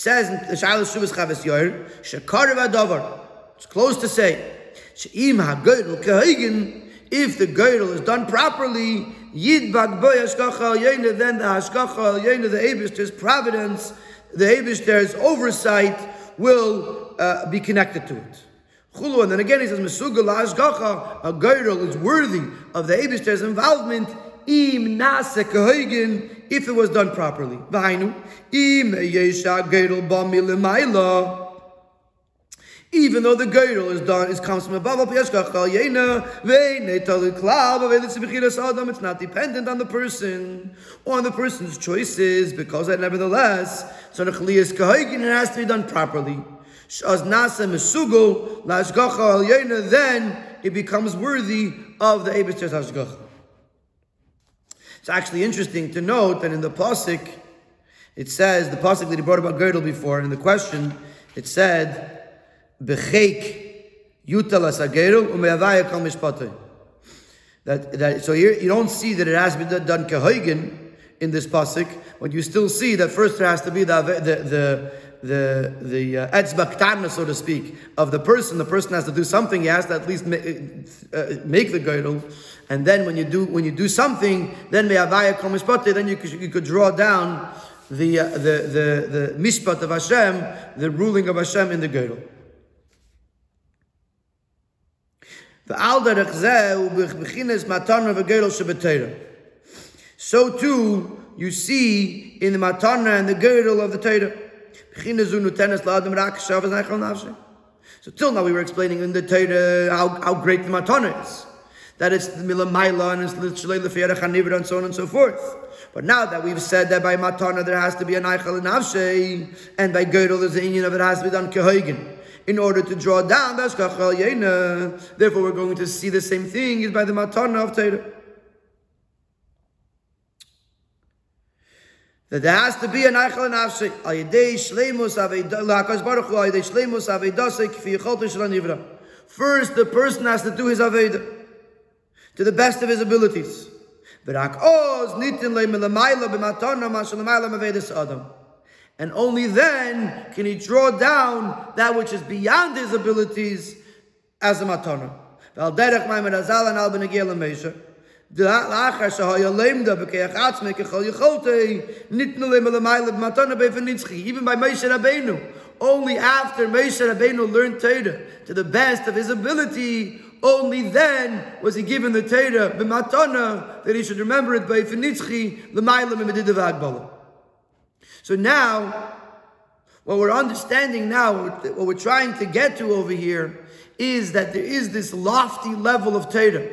says in b'shalos shuvas chavas yoir, shekarev hadavar, it's close to say, she'im ha-geirul kehagen, if the geirul is done properly, yidbag boy hashkacha al-yeina, then the hashkacha al-yeina, the Eibishter's providence, the Eibishter's oversight will be connected to it. Chulu, and then again he says, "Mesugal hashgacha, a geirul is worthy of the Eibishter's involvement. Im nase kehagen, if it was done properly. V'hainu im yesha geirul bami lemayla, even though the geirul is done, it comes from above. Al piyashgacha yena ve'netali klav ve'letzibichiras adam. It's not dependent on the person or on the person's choices, because that nevertheless, so nechliyas kehagen, it has to be done properly." Then it becomes worthy of the Eibishter's hashgacha. It's actually interesting to note that in the pasuk, it says, the pasuk that he brought about girdle before, in the question, it said, that so here you don't see that it has been done kehagen in this pasuk, but you still see that first there has to be the etzba k'tana, so to speak, of the person. The person has to do something. He has to at least make the geirul, and then when you do something, then me'avaya kol mishpatei. Then you could draw down the mishpat of Hashem, the ruling of Hashem in the geirul. So too you see in the matana and the geirul of the Torah. So till now we were explaining in the Torah how great the matana is, that it's the milamayla and it's literally the shalei lefi erech hanivra and so on and so forth. But now that we've said that by matana there has to be an eichel and nafshei, and by geirul there's the inyan of it has to be done kehagen, in order to draw down the hashgacha al yena. Therefore we're going to see the same thing is by the matana of Torah, that there has to be an eichel and nafshei al yedei shleimus aveidah la'akadosh baruch hu, al yedei shleimus aveidah k'fi yicholto shel hanivra. First, the person has to do his aveidah to the best of his abilities. And only then can he draw down that which is beyond his abilities as a matana. Even by Moshe Rabbeinu, only after Moshe Rabbeinu learned Torah to the best of his ability, only then was he given the Torah b'matana, that he should remember it by Finitzchi l'maylam imedidav agbala. So now, what we're understanding now, what we're trying to get to over here, is that there is this lofty level of Torah,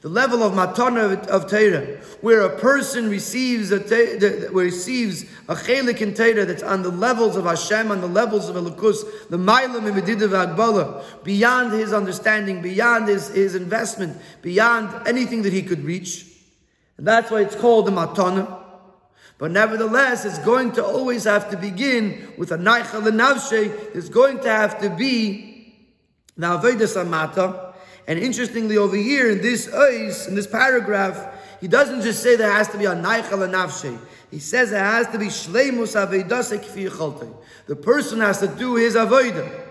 the level of matana of Torah, where a person receives a chelik in Torah that's on the levels of Hashem, on the levels of Elokus, the mailam imedidav agbala, beyond his understanding, beyond his investment, beyond anything that he could reach. And that's why it's called the matana. But nevertheless, it's going to always have to begin with a naichal and nafshei. It's going to have to be the avodas hamata. And interestingly, over here in this paragraph, he doesn't just say there has to be a naichal and nafshei. He says there has to be shleimus avedasek k'fi yicholto. The person has to do his avodah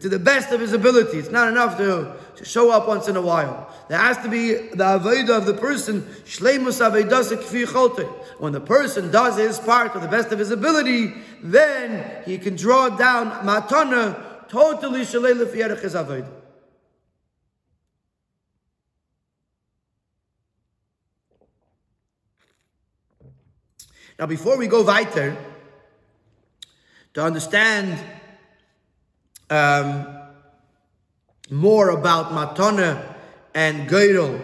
to the best of his ability. It's not enough to show up once in a while. There has to be the avodah of the person, shleimus avedasek k'fi yicholto. When the person does his part to the best of his ability, then he can draw down matana totally shalei lefi erech his avodah. Now, before we go weiter, to understand more about Matana and Geirel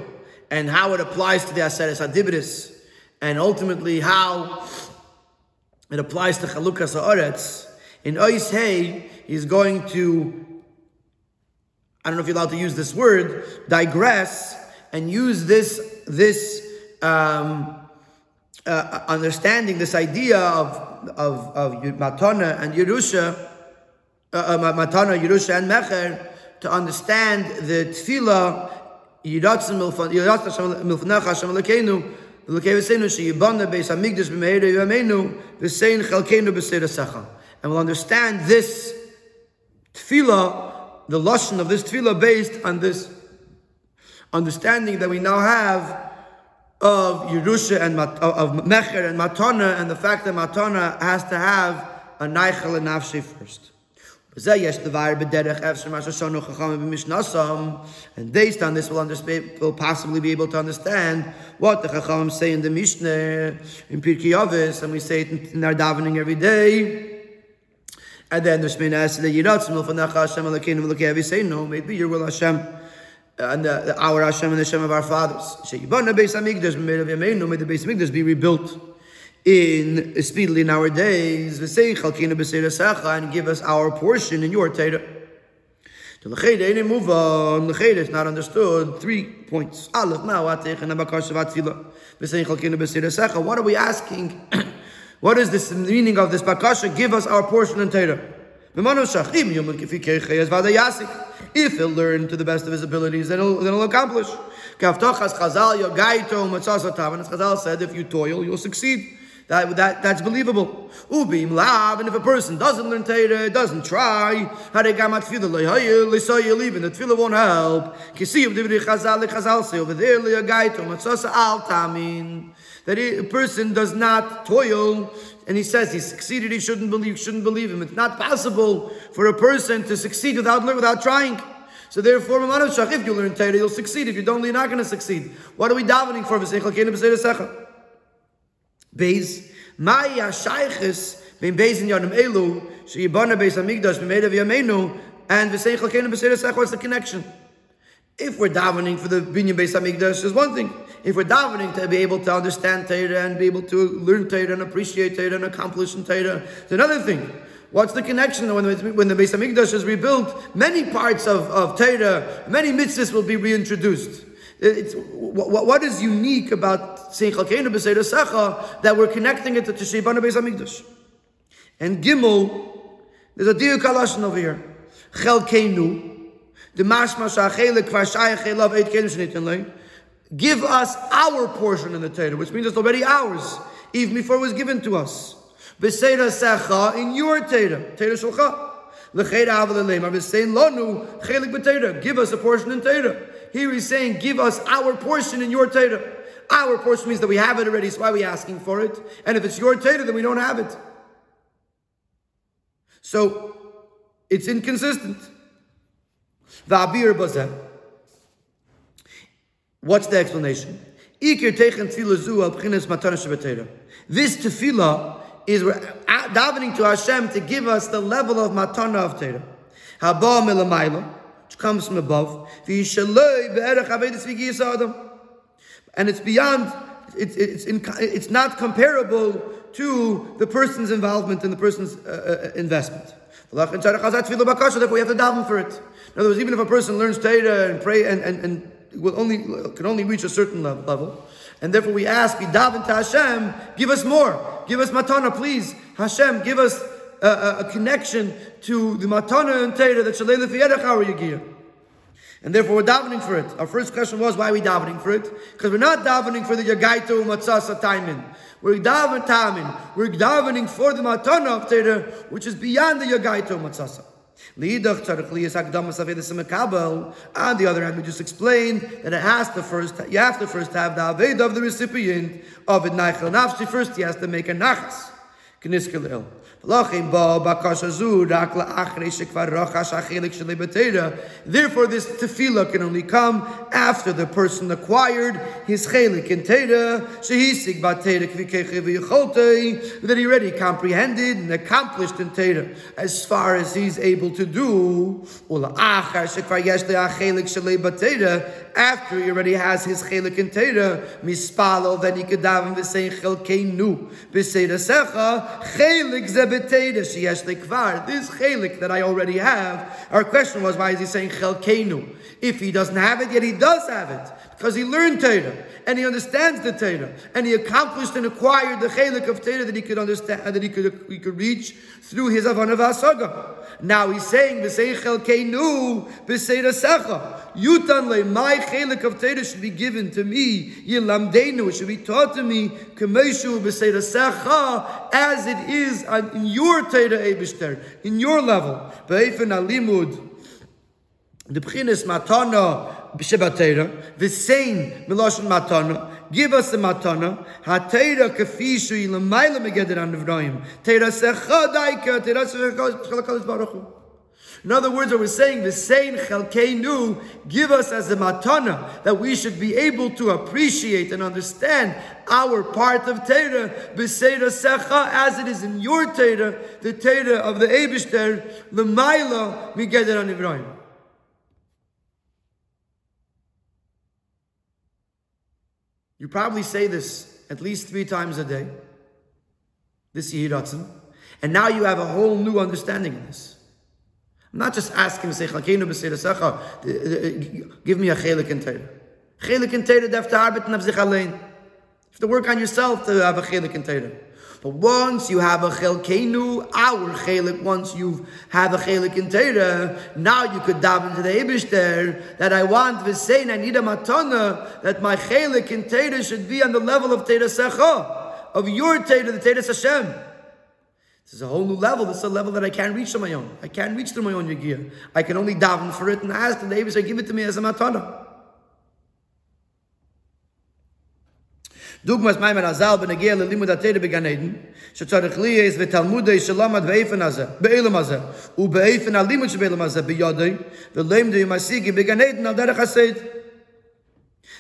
and how it applies to the Aseres HaDibros and ultimately how it applies to Chalukas HaOretz, in Ois Hey, he's going to, I don't know if you're allowed to use this word, digress and use this understanding, this idea of Matana and Yerusha, Matana, Yerusha, and Mecher, to understand the Tefillah, and we'll understand this Tefillah, the Lashon of this Tefillah, based on this understanding that we now have of Yerusha and of Mecher and Matana, and the fact that Matana has to have a Neichel and Nafshei first. And based on this, we'll possibly be able to understand what the Chachamim say in the Mishnah, in Pirkei Avos, and we say it in our davening every day. And then the Shemina asks the Yiratz, Milfanach Hashem Elokeinu Elokei Aviseinu, may it be your will, Hashem, and our Hashem and the Hashem of our fathers. Sheyibana Beis Hamikdash, may the Beis Hamikdash be rebuilt speedily in our days, and give us our portion in your Torah. It's not understood. 3 points. What are we asking? What is this meaning of this bakasha? Give us our portion in Torah. If he'll learn to the best of his abilities, then he'll accomplish. And as Chazal said, if you toil, you'll succeed. That's believable. And if a person doesn't learn Torah, doesn't try, even the tefillah won't help. Chazal say over there, that a person does not toil, and he says he succeeded, he shouldn't believe him. It's not possible for a person to succeed without trying. So therefore, if you learn Torah, you'll succeed. If you don't, you're not going to succeed. What are we davening for? Beis Maya Shayches Ben Beis in Yom Elu Sheyibana Beis Hamikdash Ben Meidav Yameinu and V'sein Chalkeinu B'Seder Sech. What's the connection? If we're davening for the Binyan Beis Hamikdash is one thing. If we're davening to be able to understand Torah and be able to learn Torah and appreciate Torah and accomplish in Torah, it's another thing. What's the connection? When the Beis Hamikdash is rebuilt, many parts of Torah, many mitzvahs will be reintroduced. What is unique about saying Chalkeinu B'Seder Secha that we're connecting it to Sheibana Beis Hamikdash? And Gimel, there's a Diuk HaLashon over here. Chalkeinu, the Mashma Shachelek Vashayach Elav Eit Keinu Shenitin, give us our portion in the Torah, which means it's already ours, even before it was given to us. B'Seder Secha in your Torah, Torah Shulcha. Give us a portion in Torah. Here he's saying, give us our portion in your Torah. Our portion means that we have it already, so why are we asking for it? And if it's your Torah, then we don't have it. So, it's inconsistent. What's the explanation? This tefillah is we're davening to Hashem to give us the level of matana of Torah. Haba milamayla, which comes from above. And it's beyond, it's not comparable to the person's involvement and the person's investment. Therefore, we have to daven for it. In other words, even if a person learns Torah and pray and can only reach a certain level, and therefore we ask, we daven to Hashem, give us more, give us matana, please. Hashem, give us a connection to the matana and Torah that shalei lefi yedech yagir. And therefore we're davening for it. Our first question was, why are we davening for it? Because we're not davening for the yagaito matzasa taimin. We're davening for the matana of Torah, which is beyond the yagaito matzasa. On the other hand, we just explained that you have to first have the aved of the recipient of it naichel nafshi. First, he has to make a nachas. Therefore, this tefillah can only come after the person acquired his chelik in Teda, that he already comprehended and accomplished in Teda as far as he's able to do. After he already has his chelik in Teda, mispalo, then he could daven v'sein chelkeinu v'seida secha chelik zeh b'teida sheyesh lekvar. This chelik that I already have. Our question was, why is he saying chelkeinu? If he doesn't have it, yet he does have it, because he learned Teda and he understands the Teda and he accomplished and acquired the chelik of Teda that he could understand, that he could reach through his avana v'hasaga. Now he's saying v'sein chelkeinu v'seida secha. Yutan le, my chelik of Teda should be given to me. Yilamdeinu, it should be taught to me. K'meishu b'seira secha, as it is in your Teda Eibishter, in your level. B'efen alimud, the b'chinas matana b'sheba Teda, v'sein miloshin matana. Give us the matana. HaTeira k'fishu yilamayla megeder anivroim. Teira secha daika. Teira secha chalakalis baruchu. In other words, what we're saying, the same chelkeinu, give us as a matana, that we should be able to appreciate and understand our part of Teda, b'seira secha, as it is in your Teda, the Teda of the Eibishter, the Maila, migeder an Ibrahim. You probably say this at least 3 times a day, this Yehiratzen, and now you have a whole new understanding of this. I'm not just asking, say, give me a chelik in Teda. Chelik in Teda, daf ta'arbet nafzich alein. You have to work on yourself to have a chelik in Teda. But once you have a chelkeinu, our chelik, once you have a chelik in Teda, now you could dive into the Eibishter that I want v'sein, I need a matana, that my chelik in Teda should be on the level of Teda Secha, of your Teda, the Teda Hashem. This is a whole new level. This is a level that I can't reach on my own. I can't reach through my own Yegiya. I can only daven for it and ask the Eibishter, give it to me as a matana. Dugmas Maimon Hazal b'negiya lelimud haTeira b'Gan Eden shetzarich liyes v'talmudei shelamad b'eifen hazeh b'eilam hazeh u'b'eifen halimud sheb'eilam hazeh b'yodei v'leimdei masigi b'Gan Eden al derech haSeid.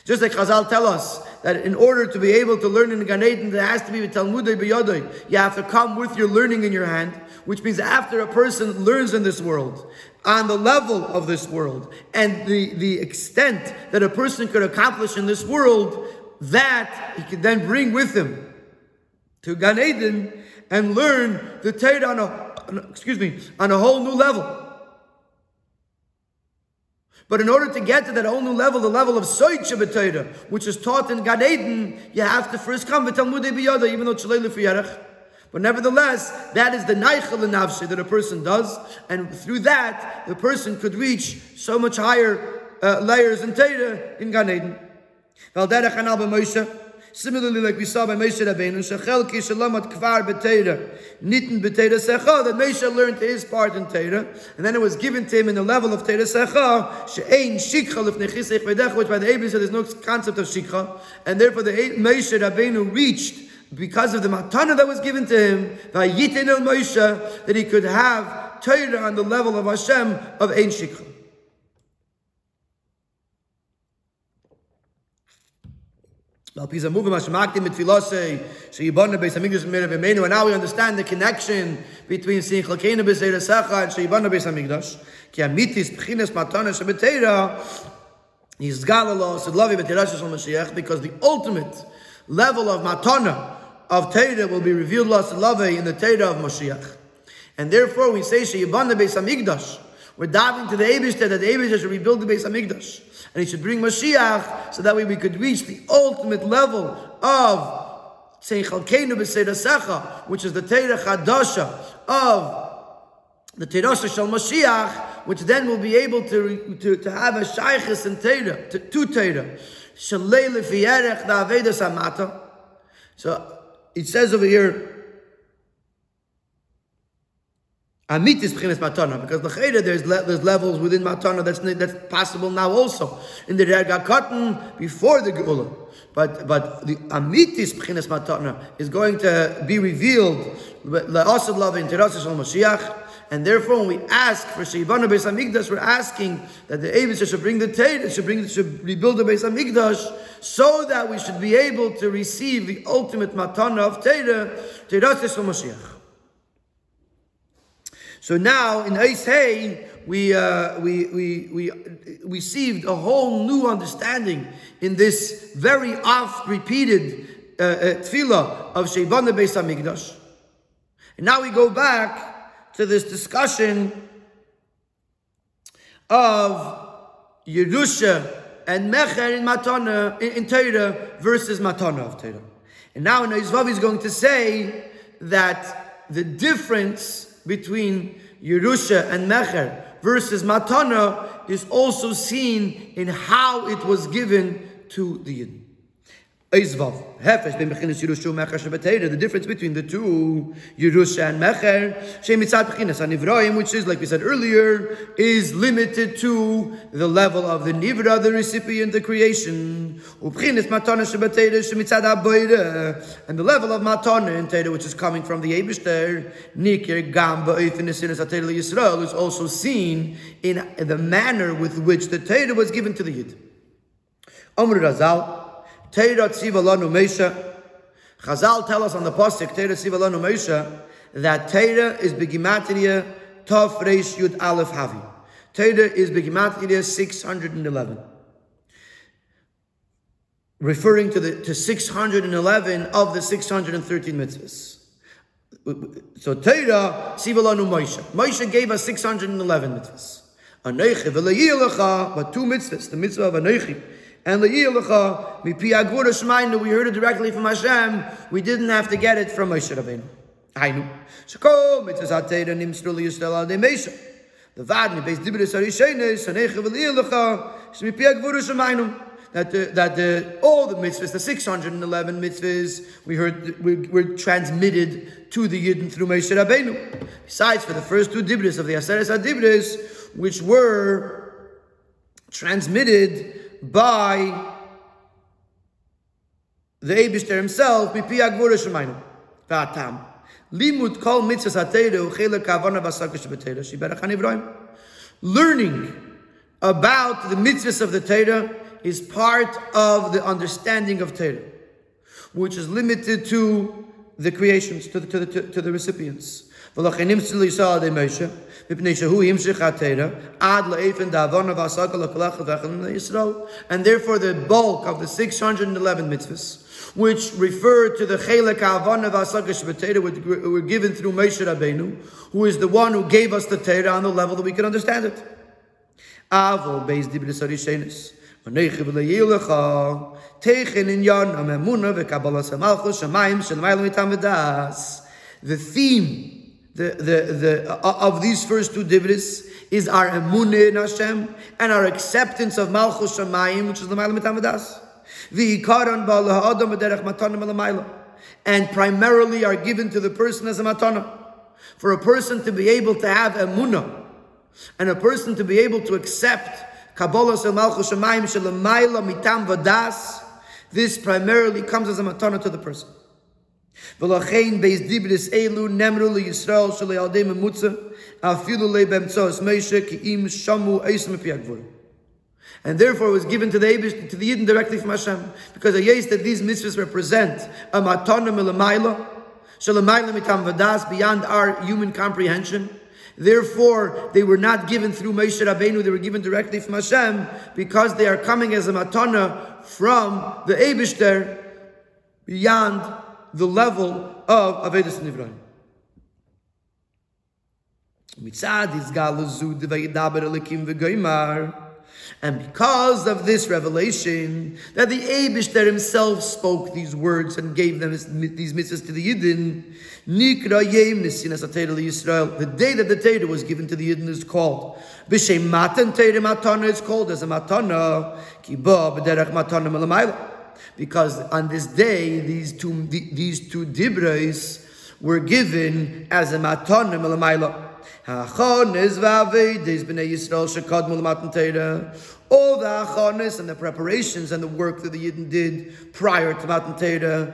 Just like Chazal tell us that in order to be able to learn in Gan Eden, there has to be Talmudei b'yodei. You have to come with your learning in your hand, which means after a person learns in this world, on the level of this world, and the extent that a person could accomplish in this world, that he can then bring with him to Gan Eden and learn the Torah on a whole new level. But in order to get to that whole new level, the level of Soicha b'Torah, which is taught in Gan Eden, you have to first come with Talmudei b'yodei, even though Tzalelu Fiyarech. But nevertheless, that is the Naichel Nafshe that a person does, and through that, the person could reach so much higher layers in Torah in Gan Eden. Similarly, like we saw by Moshe Rabbeinu, shechelki shelamat kvar b'Torah, nitin b'Torah secha, that Moshe learned his part in Torah, and then it was given to him in the level of Torah secha, she'ein shikha l'fnei chisech v'edech, which by the Eibishter there's no concept of shikha, and therefore the Moshe Rabbeinu reached, because of the matana that was given to him, v'yitin el Moshe, that he could have Torah on the level of Hashem of ein shikha. And now we understand the connection between seeing Chelkeinu b'seira secha and Sheibana Beis Hamikdash. Ki amitis b'chinas matana shebeteira yizgal lo sedlavi b'teirashu shel Mashiach, because the ultimate level of matana of Teira will be revealed lo sedlavi in the Teira of Mashiach. And therefore we say Sheibana Beis Hamikdash. We're diving to the Eibishter, that the Eibishter should rebuild the Beis Hamikdash, and he should bring Mashiach, so that way we could reach the ultimate level of Sein Chelkeinu B'Seira Secha, which is the Teira Chadasha of the Teirasha Shel Mashiach, which then will be able to have a Shaychus in Teira, to Teira. Shalei Lefiyerech Da'aveda Samata. So it says over here, Amit is primis matana, because the chayda there's levels within matana that's possible now also in the derga cotton before the geula, but the amitis primis matana is going to be revealed laasad love in terasas al Mashiach, and therefore when we ask for sheibana beis hamikdash, we're asking that the Eivisher should bring the Torah, should rebuild the beis hamikdash, so that we should be able to receive the ultimate matana of Torah, terasas al Mashiach. So now in Eis Hay we received a whole new understanding in this very oft repeated tefillah of Sheibana Beis Hamikdash. And now we go back to this discussion of Yerusha and Mecher in Matana in Torah versus Matana of Torah. And now in Eis Vav is going to say that the difference between Yerusha and Mecher versus Matana is also seen in how it was given to the Yidden. The difference between the two, Yerusha and Mecher, which is, like we said earlier, is limited to the level of the Nivra, the recipient, the creation. And the level of Matana and Teda, which is coming from the Eibishter, Nikir Gamba Yisrael, is also seen in the manner with which the Teda was given to the Yid. Amr Razal, Teira tziva lanu Meisha. Chazal tell us on the pasuk Teira tziva lanu Meisha that Teira is begimatria Tov Reish Yud Aleph Havi. Teira is begimatria 611, referring to the 611 of the 613 mitzvahs. So Teira tziva lanu Meisha. Meisha gave us 611 mitzvahs. Anochi v'leyilecha, but two mitzvahs, the mitzvah of Anochi and le'ilecha mipi agvura shemainu. We heard it directly from Hashem. We didn't have to get it from Moshe Rabbeinu. Hainu shekol mitzvah teira nimsru liyisrael al dei Meisha. The vad mibeis dibris harishenes hanecha v'le'ilecha mipi agvura shemainu. That all the mitzvahs, the 611 mitzvahs, we heard were transmitted to the Yidden through Moshe Rabbeinu. Besides, for the first two dibris of the Aseres HaDibris, which were transmitted by the Eibishter himself, mipi agvura shemainu v'atam limud kol mitzvahs haTorah uchelek kavana v'asakah sheb'Torah shiberach hanivroim. Learning about the mitzvahs of the Torah is part of the understanding of Torah, which is limited to the creations, to the recipients. And therefore the bulk of the 611 mitzvahs, which refer to the chelek ha'avana v'asakah sheb'Torah, which were given through Moshe Rabbeinu, who is the one who gave us the Torah on the level that we can understand it. Avol beis dibros harishonos hanecha v'le'ilecha teichen inyan ha'emuna v'kabalas ha'malchus shamayim shelamayim mitam v'das. The theme of these first two dibris is our emunah in Hashem and our acceptance of Malchus Shamayim, which is the Lamaila Mitam V'das. V'ikaron ba'al ha'adam b'derech matana melamaila, and primarily are given to the person as a matana. For a person to be able to have emunah and a person to be able to accept Kabbalah Shel Malchus Shamayim Shelamaila Mitam V'das, this primarily comes as a matana to the person. V'lachein beis dibris elu nemru liyisrael shalei aldei memutza afilu lebemtzoas Moshe ki'im shamu eisem piagvur. And therefore it was given to the Yidden directly from Hashem, because the yes that these mitzvahs represent a matana milamayla shalamayla mitam vadas, beyond our human comprehension. Therefore they were not given through Moshe Rabbeinu; they were given directly from Hashem, because they are coming as a matana from the Eibishter beyond the level of Avedus Nivraim. And because of this revelation that the Eibishter himself spoke these words and gave them these mitzvahs to the Yidden, the day that the Torah was given to the Yidden is called B'Shem Matan Torah Matana. It's called as a Matana, Ki Ba B'derech Matana Melamayla, because on this day these two dibros were given as a matana melamayla. Hachonis v'avedes b'nei Yisrael shekadmu l'matan Torah. All the hachonis and the preparations and the work that the Yidden did prior to Matan Torah,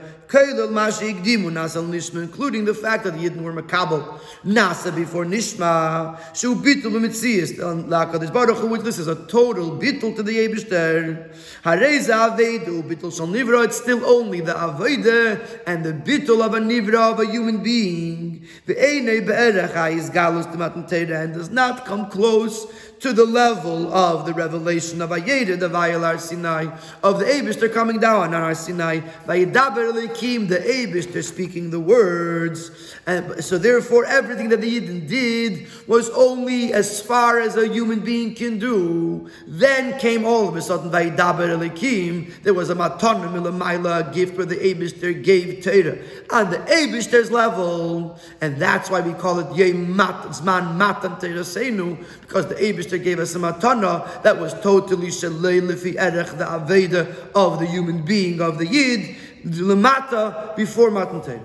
including the fact that the Yidden were makabel nasa before nishma, shu bitul b'mitzias la'Hakadosh Baruch Hu, which this is a total bitul to the Eibishter. Hareza avedu bitul shal nivra. It's still only the aveda and the bitul of a nivra, of a human being. Ve'enei be'erecha is galus to Matan Torah, and does not come close to the level of the revelation of Ayedah, the Vayel Har Sinai, of the Eibishter coming down on Har Sinai, Vayedaber Elikim, the Eibishter speaking the words. And so therefore everything that the Yidden did was only as far as a human being can do. Then came all of a sudden Vayedaber Elikim, there was a Matana Milamaila gift where the Eibishter gave Torah on the Eibishter's level, and that's why we call it Yemat Zman Matan Torah Seinu, because the Eibishter gave us a matana that was totally shalei lefi erech, the aveda of the human being, of the yid, lemata, before Matan Torah.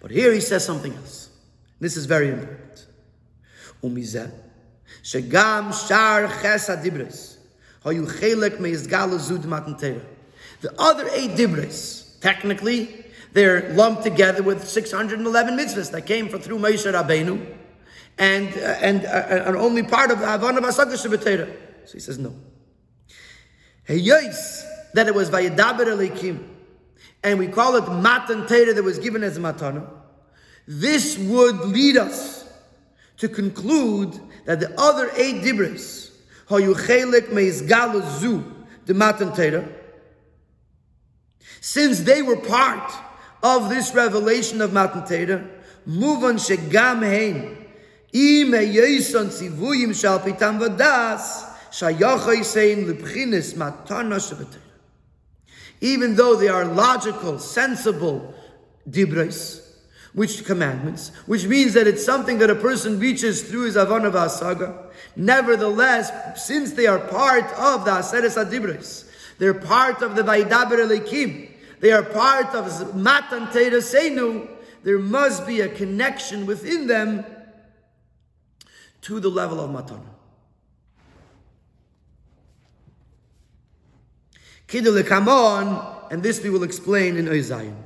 But here he says something else. This is very important. Umizeh shegam shar ches hadibres hayu chelek meizgalazud Matan Torah. The other 8 dibres, technically, they're lumped together with 611 mitzvahs that came through Moshe Rabbeinu. And only part of the Havana Basakash B'Torah. So he says no. Heyos that it was Vayedaber Elikim, and we call it Matan Torah that was given as a matana. This would lead us to conclude that the other 8 dibros hayu chelek meizgalus zu the Matan Torah, since they were part of this revelation of Matan Torah, muvan shegam hein. Even though they are logical, sensible dibros, which commandments, which means that it's something that a person reaches through his Havana V'Hasaga, nevertheless, since they are part of the Aseres HaDibros, they're part of the Vayedaber Elikim, they are part of Matan Torah Seinu, there must be a connection within them to the level of matana. Kidul Kamon, and this we will explain in Oizayin.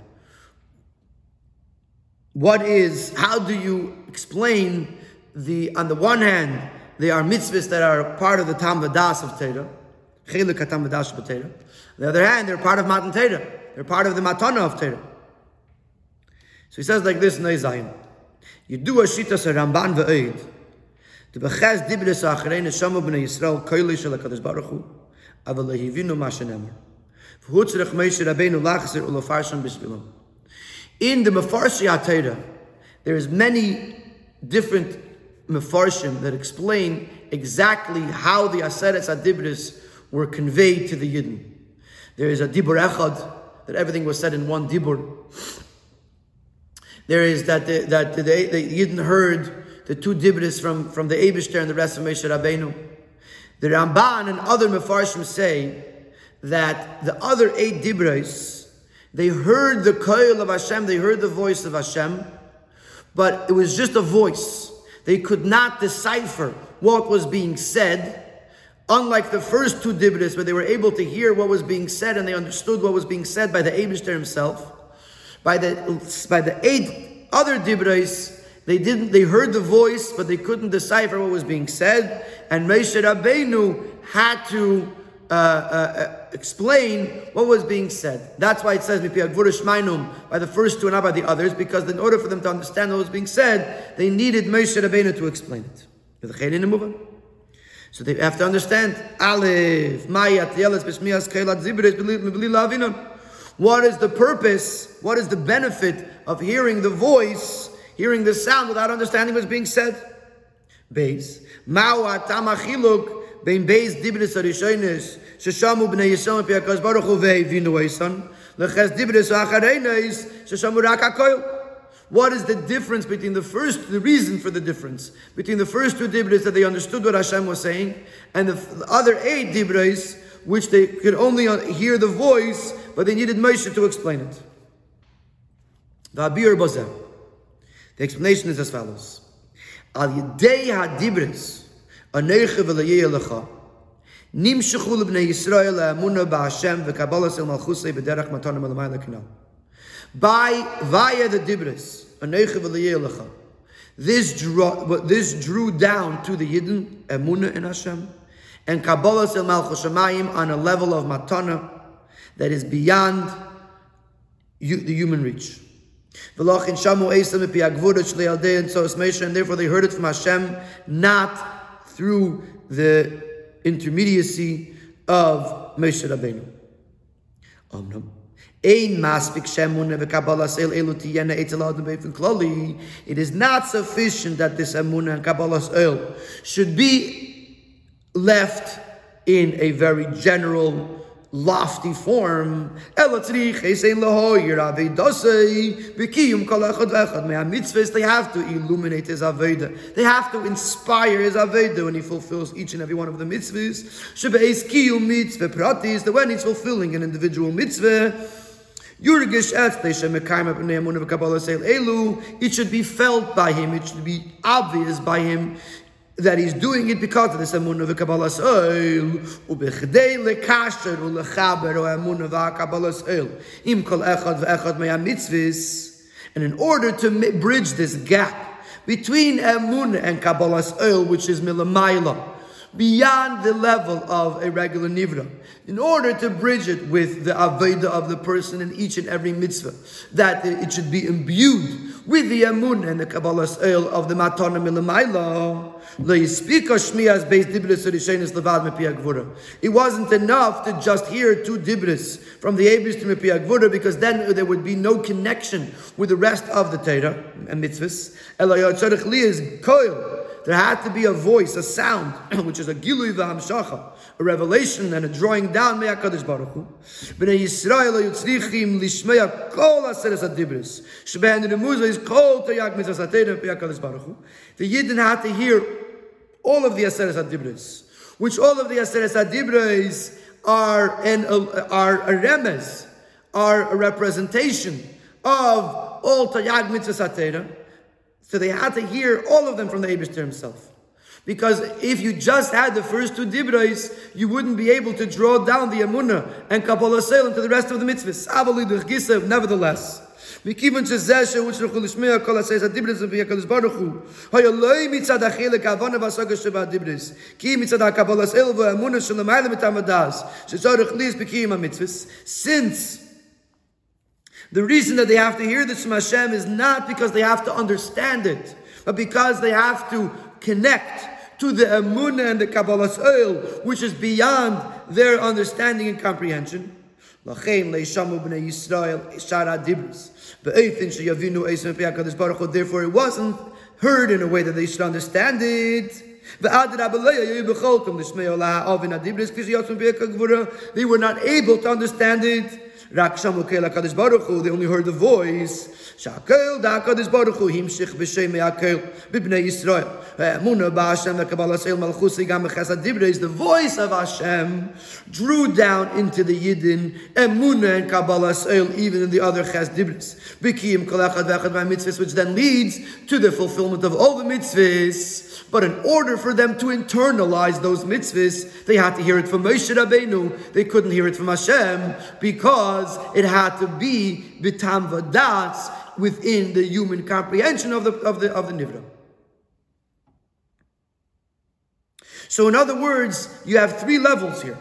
How do you explain on the one hand, they are mitzvahs that are part of the Tam V'das of Torah, Chiluk HaTam V'das of Torah. On the other hand, they're part of Matan Torah. They're part of the matana of Torah. So he says like this in Oizayin. You do a shita sa Ramban v'eid. The Bechaz Dibris Achrei Neshama B'nei Yisrael Koilei Shel HaKadosh Baruch Hu Aval Lehivinu Ma Shenemar V'hu Tzerech Moshe Rabbeinu Lachzer Ulofarsham B'shvilom. In the Mefarshi HaTorah, there is many different Mefarshim that explain exactly how the Aseres HaDibros were conveyed to the Yidden. There is a Dibur Echad, that everything was said in one Dibur. There is that the Yidden heard the 2 dibros from the Eibishter and the rest of Moshe Rabbeinu. The Ramban and other Mefarshim say that the other 8 dibros, they heard the koil of Hashem, they heard the voice of Hashem, but it was just a voice. They could not decipher what was being said, unlike the first 2 dibros, where they were able to hear what was being said and they understood what was being said by the Eibishter himself. By the 8 other dibros, they heard the voice, but they couldn't decipher what was being said. And Moshe Rabbeinu had to explain what was being said. That's why it says, by the first 2 and not by the others, because in order for them to understand what was being said, they needed Moshe Rabbeinu to explain it. So they have to understand, what is the purpose, what is the benefit of hearing the voice, hearing the sound without understanding what's being said. Beis. Ma'u atama chiluk bein beis dibris harishonis sheshamu b'nei Yisrael pi HaKadosh Baruch Hu ve'avinu eisan leches dibris ha'achareinos sheshamu rak hakoil. What is the difference between the reason for the difference between the first 2 dibros that they understood what Hashem was saying and the other 8 dibros which they could only hear the voice but they needed Moshe to explain it. V'abir bozeh. The explanation is as follows. Al yedei hadibris aneicha v'layeh lecha nimshechu l'bnei Yisrael ha'amuna ba'Hashem v'kabalas el malchusei b'derech matanim alamayla kanal. Via the dibris aneicha v'layeh lecha. This drew down to the Yidden, Emunah in Hashem, and Kabbalah el Malchus Shamayim on a level of Matana that is beyond the human reach. And therefore they heard it from Hashem, not through the intermediacy of Moshe Rabbeinu. It is not sufficient that this Emunah and Kabbalah's oil should be left in a very general, lofty form. They have to illuminate his Aveidah. They have to inspire his Aveidah when he fulfills each and every one of the mitzvahs. That when he's fulfilling an individual mitzvah, it should be felt by him, it should be obvious by him that he's doing it because of this emunah v'kabbalas oil. Ubechdei lekasher ulechaber emunah v'kabbalas oil im kol echad v'echad me'amitzvus. And in order to bridge this gap between emunah and kabbalas oil, which is milamayla, beyond the level of a regular nivra, in order to bridge it with the aveidah of the person in each and every mitzvah, that it should be imbued with the emunah and the kabbalah's oil of the matana milamayla. It wasn't enough to just hear two dibris from the Eibush to Mipi Agvura, because then there would be no connection with the rest of the Torah and mitzvahs. There had to be a voice, a sound, which is a gilui v'hamshacha, a revelation and a drawing down me'akadosh baruch hu. Bnei Yisrael yutzrichim lishmeya kol aseres hadibros shebehen remuzah is kol tayag mitzvos haTorah me'akadosh baruch hu. The Yidden had to hear all of the aseres hadibros, which all of the aseres hadibros are a remez, are a representation of all tayag mitzvos haTorah. So they had to hear all of them from the Eibishter himself. Because if you just had the first two dibros, you wouldn't be able to draw down the emunah and kabbalah selim to the rest of the mitzvahs. Nevertheless, since the reason that they have to hear this from Hashem is not because they have to understand it, but because they have to connect to the emunah and the kabbalah's oil, which is beyond their understanding and comprehension. Therefore, it wasn't heard in a way that they should understand it. They were not able to understand it. They only heard the voice. The voice of Hashem drew down into the Yidden emunah and kabbalah's oil, even in the other ches dibros, which then leads to the fulfillment of all the mitzvahs. But in order for them to internalize those mitzvahs, they had to hear it from Moshe Rabbeinu. They couldn't hear it from Hashem because it had to be bitam vadas, within the human comprehension of the nivra. So, in other words, you have three levels here.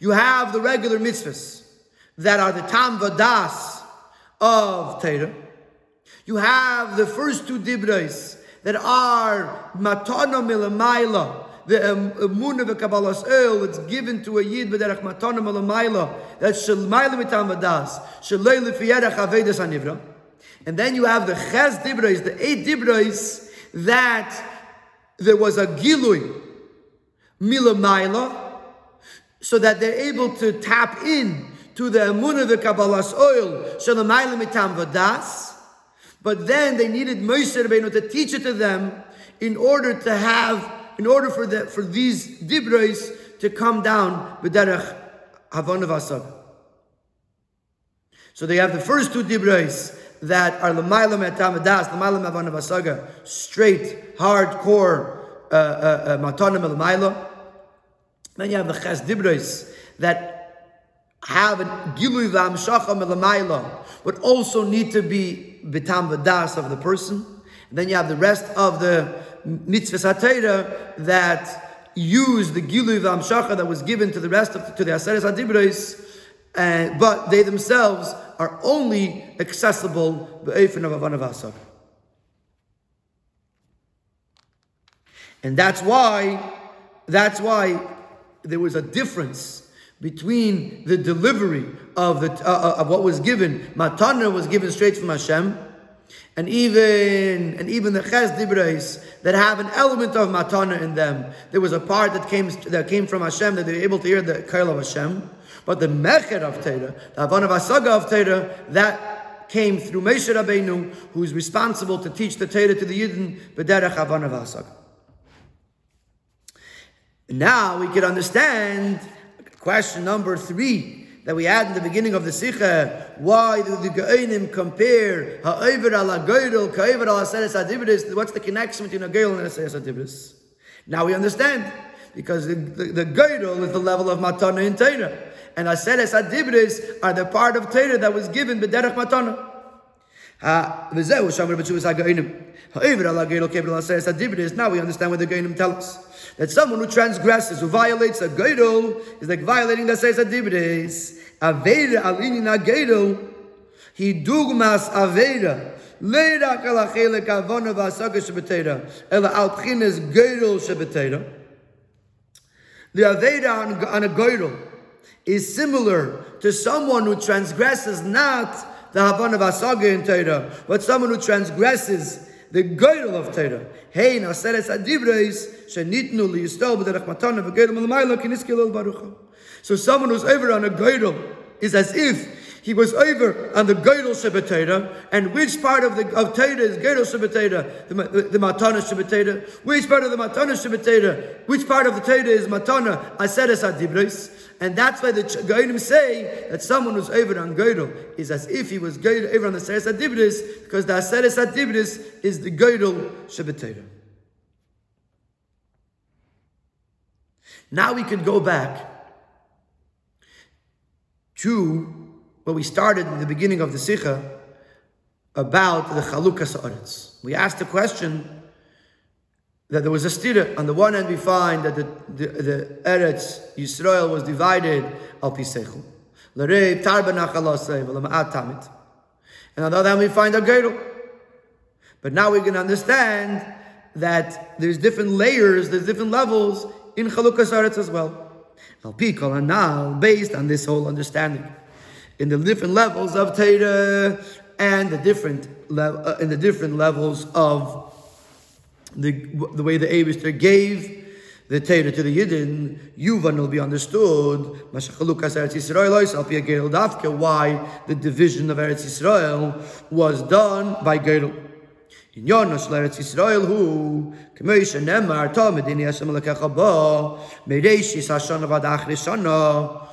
You have the regular mitzvahs that are the tam vadas of Torah. You have the first two dibros that are matana milamayla, the emunah v'kabbalas oil that's given to a yid b'derech matana milamayla, that's shalmayla mitam vadas, shalei l'fiyerech avedas hanivra. And then you have the ches dibros, the eight dibros, that there was a gilui milamayla, so that they're able to tap in to the emunah v'kabbalas oil, shalmayla mitam vadas. But then they needed Moshe Rabbeinu to teach it to them in order for these dibros to come down b'derech havana v'asava. So they have the first two dibros that are l'maylam etam das, l'maylam avanav asaga, straight, hardcore matanim l'maylam. Then you have the ches dibros that have an gilui v'amshacham l'maylam, but also need to be b'tam v'das of the person. And then you have the rest of the mitzvahs hatayra that use the gilui v'amshacha that was given to the rest of to the aseres hadibros. But they themselves are only accessible b'eifin of avanav asaga. And that's why there was a difference between the delivery of the of what was given. Matana was given straight from Hashem, and even the ches dibros that have an element of matana in them. There was a part that came from Hashem, that they were able to hear the kol of Hashem. But the mecher of Torah, the Havana Vasaga of Torah, that came through Moshe Rabbeinu, who is responsible to teach the Torah to the Yidden, b'derech Havana Vasaga. Now we can understand question number 3 that we had in the beginning of the Sikha. Why do the Ge'onim compare ha'over ala Geirel, ka'over ala Aseres HaDibros? What's the connection between a Geirel and Aseres HaDibros? Now we understand. Because the Geirel is the level of Matana in Torah, and Aseres HaDibros are the part of Torah that was given b'derech Matana. Now we understand what the Geirel tell us. That someone who transgresses, who violates a Geirel, is like violating the Aseres HaDibros. Aveira alinin ha-Geirel, he dugmas aveira. Leirak al-achelek avona v'asaka shebetera, ela al-tchines Geirel shebetera. The aveira on a Geirel is similar to someone who transgresses not the Havana Vasaga in Torah, but someone who transgresses the Geirel of Torah. Hey, Aseres HaDibros shenitnu liyisrael b'derech matana v'geirel l'mayla k'nizkei l'oel baruch. So someone who's over on a Geirel is as if he was over on the Geirel shebetera. And which part of Torah is Geirel shebetera? The matana shebetera. Which part of the matana shebetera? Which part of the Torah is matana? Aseres HaDibros. And that's why the Geonim say that someone who's over on Geirel is as if he was over on the Aseres HaDibros, because the Aseres HaDibros is the Geirel shebetera. Now we could go back to what we started in the beginning of the Sikha about the Chalukas Ha'aretz. We asked the question that there was a stira. On the one hand, we find that the Eretz Yisrael was divided al pi seichel, l'rei tar b'nachal v'lema'at tamid. And on the other hand, we find a Geirel. But now we can understand that there's different layers, there's different levels in Chalukas Ha'aretz as well. Al pi kol hanal, based on this whole understanding, in the different levels of Torah and the different levels of the way the Eibishter gave the Torah to the Yidden, Yuvan will be understood. Why the division of Eretz Yisrael was done by Geirel. In Yonos Eretz Yisrael, who K'meisha Nemar Ta Medini Hashem Elokecha Ba Mereishis Hashana Vad Achris Shana,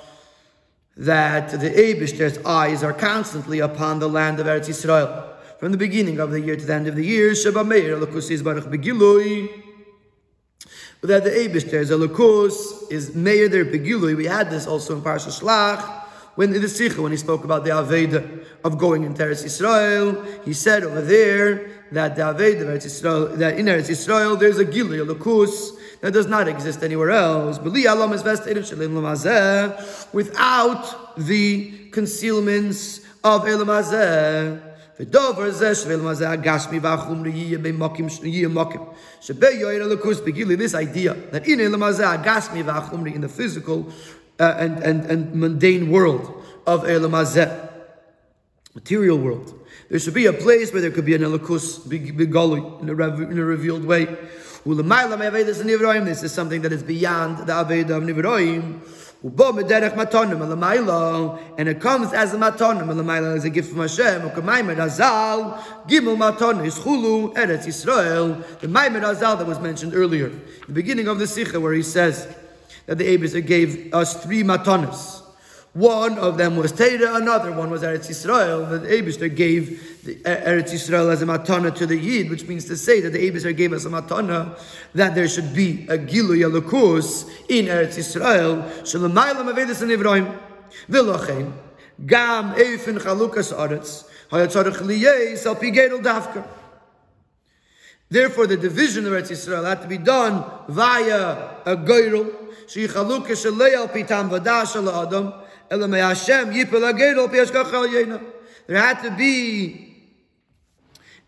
that the Eibishter's eyes are constantly upon the land of Eretz Yisrael, from the beginning of the year to the end of the year, that the Eibishter is a Elokus, is Meir der Begilui. We had this also in Parsha Shlach, when in the Sikha, when he spoke about the Aveda of going into Eretz Yisrael. He said over there that the Aveda of Eretz Yisrael, that in Eretz Yisrael there's a Gilui, a Elokus, that does not exist anywhere else, without the concealments of Elam Hazeh. This idea that in the physical and mundane world of Elam Hazeh, material world, there should be a place where there could be an Elokus Begilui, in a revealed way. This is something that is beyond the Aveda of Nivroim. And it comes as a matanim, as a gift from Hashem. The Maimed Hazal that was mentioned earlier, the beginning of the Sikha, where he says that the Eibishter gave us 3 matanis. One of them was Teda, another one was Eretz Yisrael. The Eibishter gave the Eretz Yisrael as a matana to the Yid, which means to say that the Eibishter gave us a matana that there should be a Gilui Elokus in Eretz Yisrael. Shelamaylam Avedis and Ivroim V'lochein Gam Eifin Chalukas Aretz Hayatzarich Liyes Al Pi Gedol Davka. Therefore, the division of Eretz Yisrael had to be done via a Geirol. Sheichalukah shalei al pitam v'dasha la'adam elam Hashem yipel ha'geirol pi'ashkach ha'yena. There had to be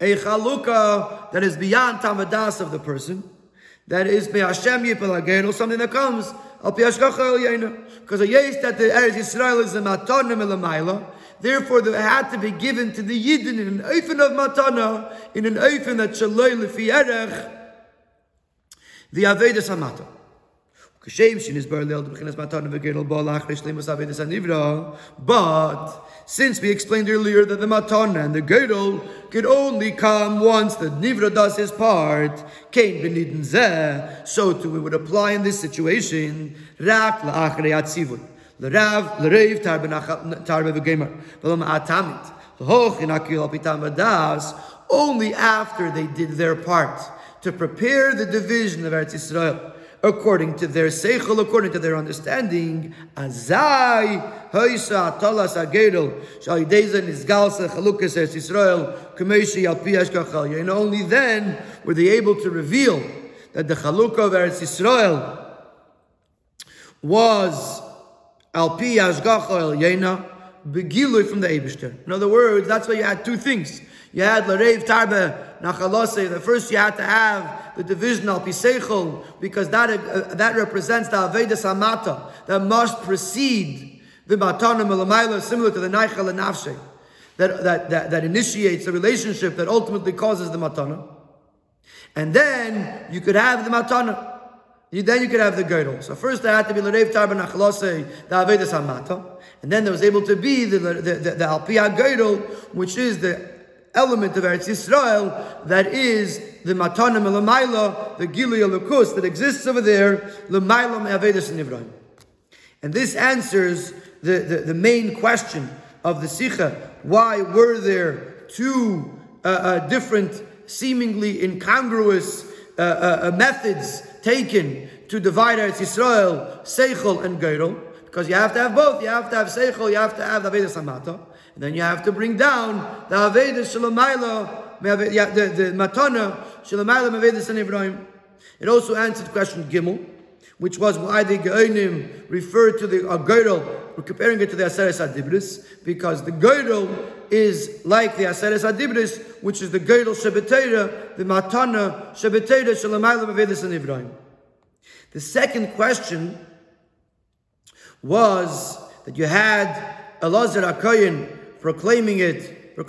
a chalukah that is beyond tam v'das of the person. That is pi'ashem yipel ha'geirol, something that comes al pi'ashkach ha'yena. Because a yesh that the Eretz Yisrael is a matana melamayla. Therefore, it had to be given to the Yidden in an oifen of matana, in an oifen that shalei lefi erech the avedas hamata. But since we explained earlier that the matana and the gedol could only come once the nivra does his part, so too we would apply in this situation. Only after they did their part to prepare the division of Eretz Yisrael according to their seichel, according to their understanding, azai hoisa talas agedol shaydezen isgalsa chalukas Eretz Yisrael kameshi al piashkachal. And only then were they able to reveal that the chalukah of Eretz Yisrael was al piashkachal yena begilui from the Eibishter. In other words, that's why you had two things. You had lareiv tarbe nachalase. The first you had to have the division al piseichel, because that represents the avedas hamata that must precede the matana melamayla, similar to the naichal and nafshe, that initiates the relationship that ultimately causes the matana. And then you could have the matana. Then you could have the gedol. So first there had to be l'reiv tar ben achlosei, the avedas hamata, and then there was able to be the al pi gedol, which is the element of Eretz Yisrael, that is the matana melamayla, the gilui elokus that exists over there, lemayla me'avedas nivraim. And this answers the main question of the Sikha. Why were there two different, seemingly incongruous methods taken to divide Eretz Yisrael, seichel and gedol? Because you have to have both. You have to have seichel, you have to have the avedas hamata. Then you have to bring down the avedas shelamayla, the matana shelamayla mevedas and Ibrahim. It also answered question Gimel, which was why the Geonim referred to the gedol. We're comparing it to the Aseres HaDibros, because the gedol is like the Aseres HaDibros, which is the gedol shebetera, the matana shebetera shelamayla mevedas and Ibrahim. The second question was that you had Elazar HaKohen proclaiming it with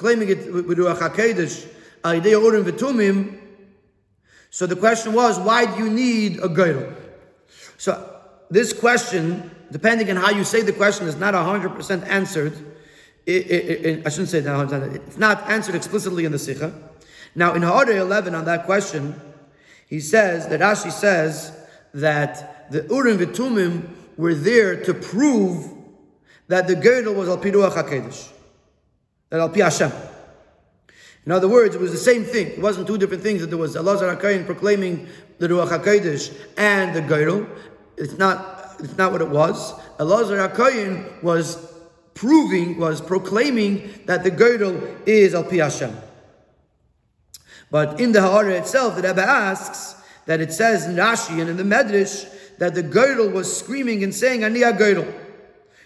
Ruach HaKodesh, Aidei Urim V'Tumim. So the question was, why do you need a gedol? So this question, depending on how you say the question, is not 100% answered. I shouldn't say that. It's not answered explicitly in the Sikha. Now in Ha'arei 11 on that question, Rashi says that the Urim V'Tumim were there to prove that the gedol was al-pi Ruach HaKodesh, that al-pi Hashem. In other words, it was the same thing. It wasn't two different things, that there was Elazar HaKohen proclaiming the Ruach HaKodesh and the gedol. It's not what it was. Elazar HaKohen was proclaiming that the gedol is al-pi Hashem. But in the Ha'ara itself, the Rebbe asks that it says in Rashi and in the Medrash that the gedol was screaming and saying, Ani HaGedol.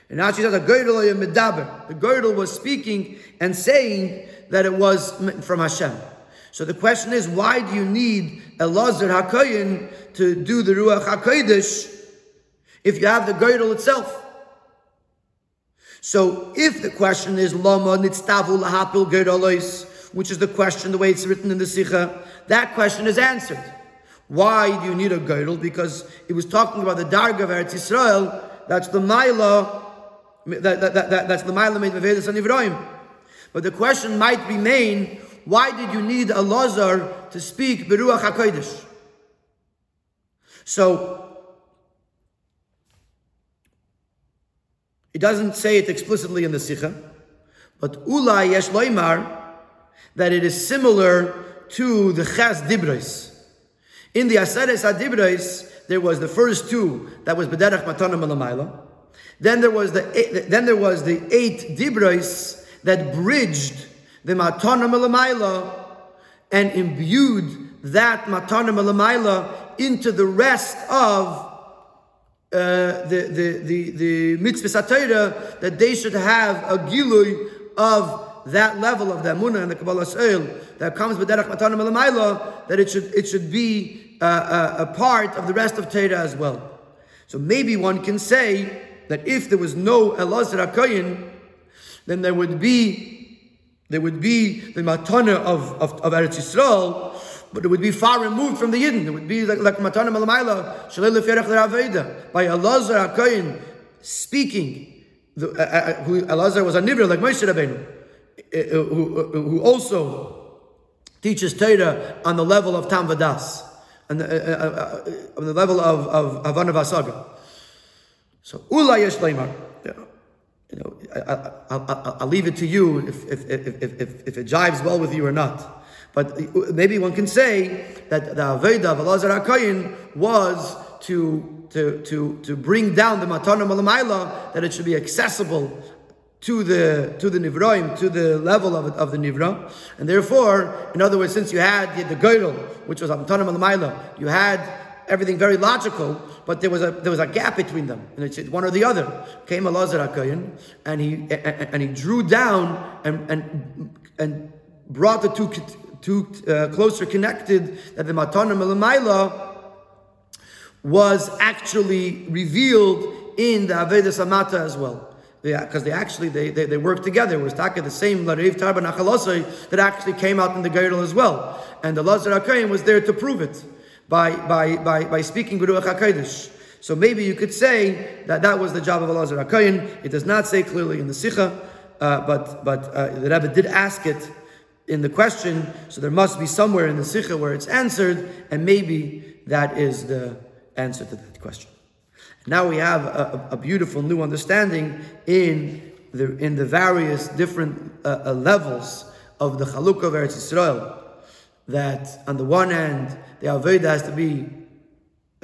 And now she says, the gedol was speaking and saying that it was from Hashem. So the question is, why do you need Elazar HaKohen to do the Ruach HaKodesh if you have the gedol itself? So if the question is, Lama nitztavu lahapil gedolos, which is the question, the way it's written in the Sikha, that question is answered. Why do you need a gedol? Because it was talking about the darga of Eretz Yisrael, that's the Maila. That's the Maila made Mevedas and Ivroim. But the question might remain, why did you need Elazar to speak Beruach HaKodesh? So It doesn't say it explicitly in the Sikha, but Ula Yesh Loimar, that it is similar to the Chas Dibrais. In the Aseres HaDibrais, there was the first two that was B'derech Matana Malamayla. Then there was the eight Dibrais that bridged the Matana Malamayla and imbued that Matana Malamayla into the rest of the mitzvah Torah, that they should have a gilui of that level of the Amunah and the Kabbalah Seil that comes with Derech Matana Malamayla, that it should be a part of the rest of Torah as well. So maybe one can say that if there was no Elazar HaKohen, then there would be the Matana of Eretz Yisrael, but it would be far removed from the Yidden. It would be like Matana Malamayla, Shalei Leferach L'Raveda, by Elazar HaKohen speaking. Who Elazar was a Nivra, like Moshe Rabbeinu, who also teaches Torah on the level of Tam Vadas, and on the level of Havana Vasaga. So Ula Yesh Leimar. I'll leave it to you if it jives well with you or not. But maybe one can say that the Aveda of Elazar HaKohen was to bring down the Matana Malamayla, that it should be accessible to the Nivroim, to the level of the Nivra. And therefore, in other words, since you had the Goyrel, which was Matana Malamayla, you had everything very logical, but there was a gap between them, and it's one or the other. Came Elazar HaKohen, and he drew down and brought the two closer connected, that the Matana Malamayla was actually revealed in the Aveda Samata as well, because they actually worked together. It was Taka the same Lariv Tarba Nachalosai that actually came out in the Geirel as well, and the Elazar HaKohen was there to prove it by speaking Ruach HaKodesh. So maybe you could say that was the job of Elazar HaKohen. It does not say clearly in the Sikha, but the Rebbe did ask it in the question, so there must be somewhere in the Sikha where it's answered, and maybe that is the answer to that question. Now we have a beautiful new understanding in the various different levels of the Chalukah of Eretz Yisrael, that on the one hand, the Avodah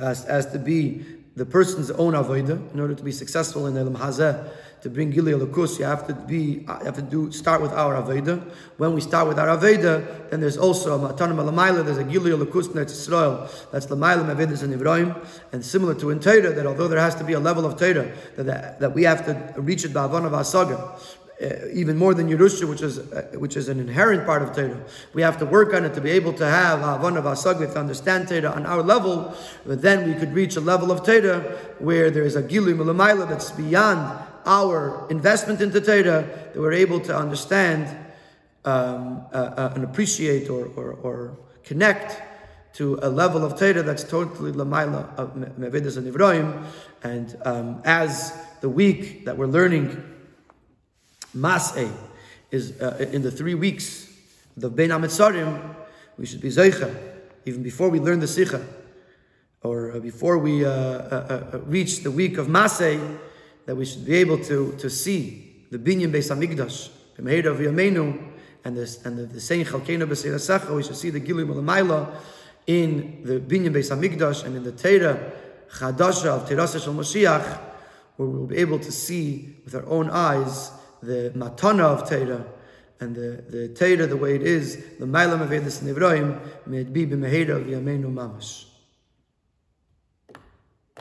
has to be the person's own Avodah in order to be successful in the Elam Hazeh. To bring Gilui Elokus, you have to start with our Avodah. When we start with our Avodah, then there's also a Matana Malamayla, there's a Gilui Elokus in Eretz Yisrael. That's Lamayla Mevedas and Ivroim. And similar to in Torah, that although there has to be a level of Torah, that we have to reach it by Havana Vasaga, even more than Yerusha, which is an inherent part of Torah. We have to work on it to be able to have Havana Vasaga, to understand Torah on our level, but then we could reach a level of Torah where there is a Gilui Malamayla that's beyond our investment into Torah, that we're able to understand and appreciate or connect to a level of Torah that's totally Lamayla of Mevedas and Ivroim. And as the week that we're learning Mas'eh is in the 3 weeks, the Bein HaMetzarim, we should be Zeicha, even before we learn the Sikha, or before we reach the week of Mas'eh, that we should be able to see the Binyan Beis Hamikdash, B'meira V'yameinu, and the saying Chalkeinu B'seir Hasecha. We should see the Gilui Malamayla in the Binyan Beis Hamikdash and in the Torah Chadasha of Teiraseh Shel Moshiach, where we will be able to see with our own eyes the Matana of Torah and the Torah the way it is, the Lamayla Mevedas Nivroim. May it be B'meira V'yameinu Mamash.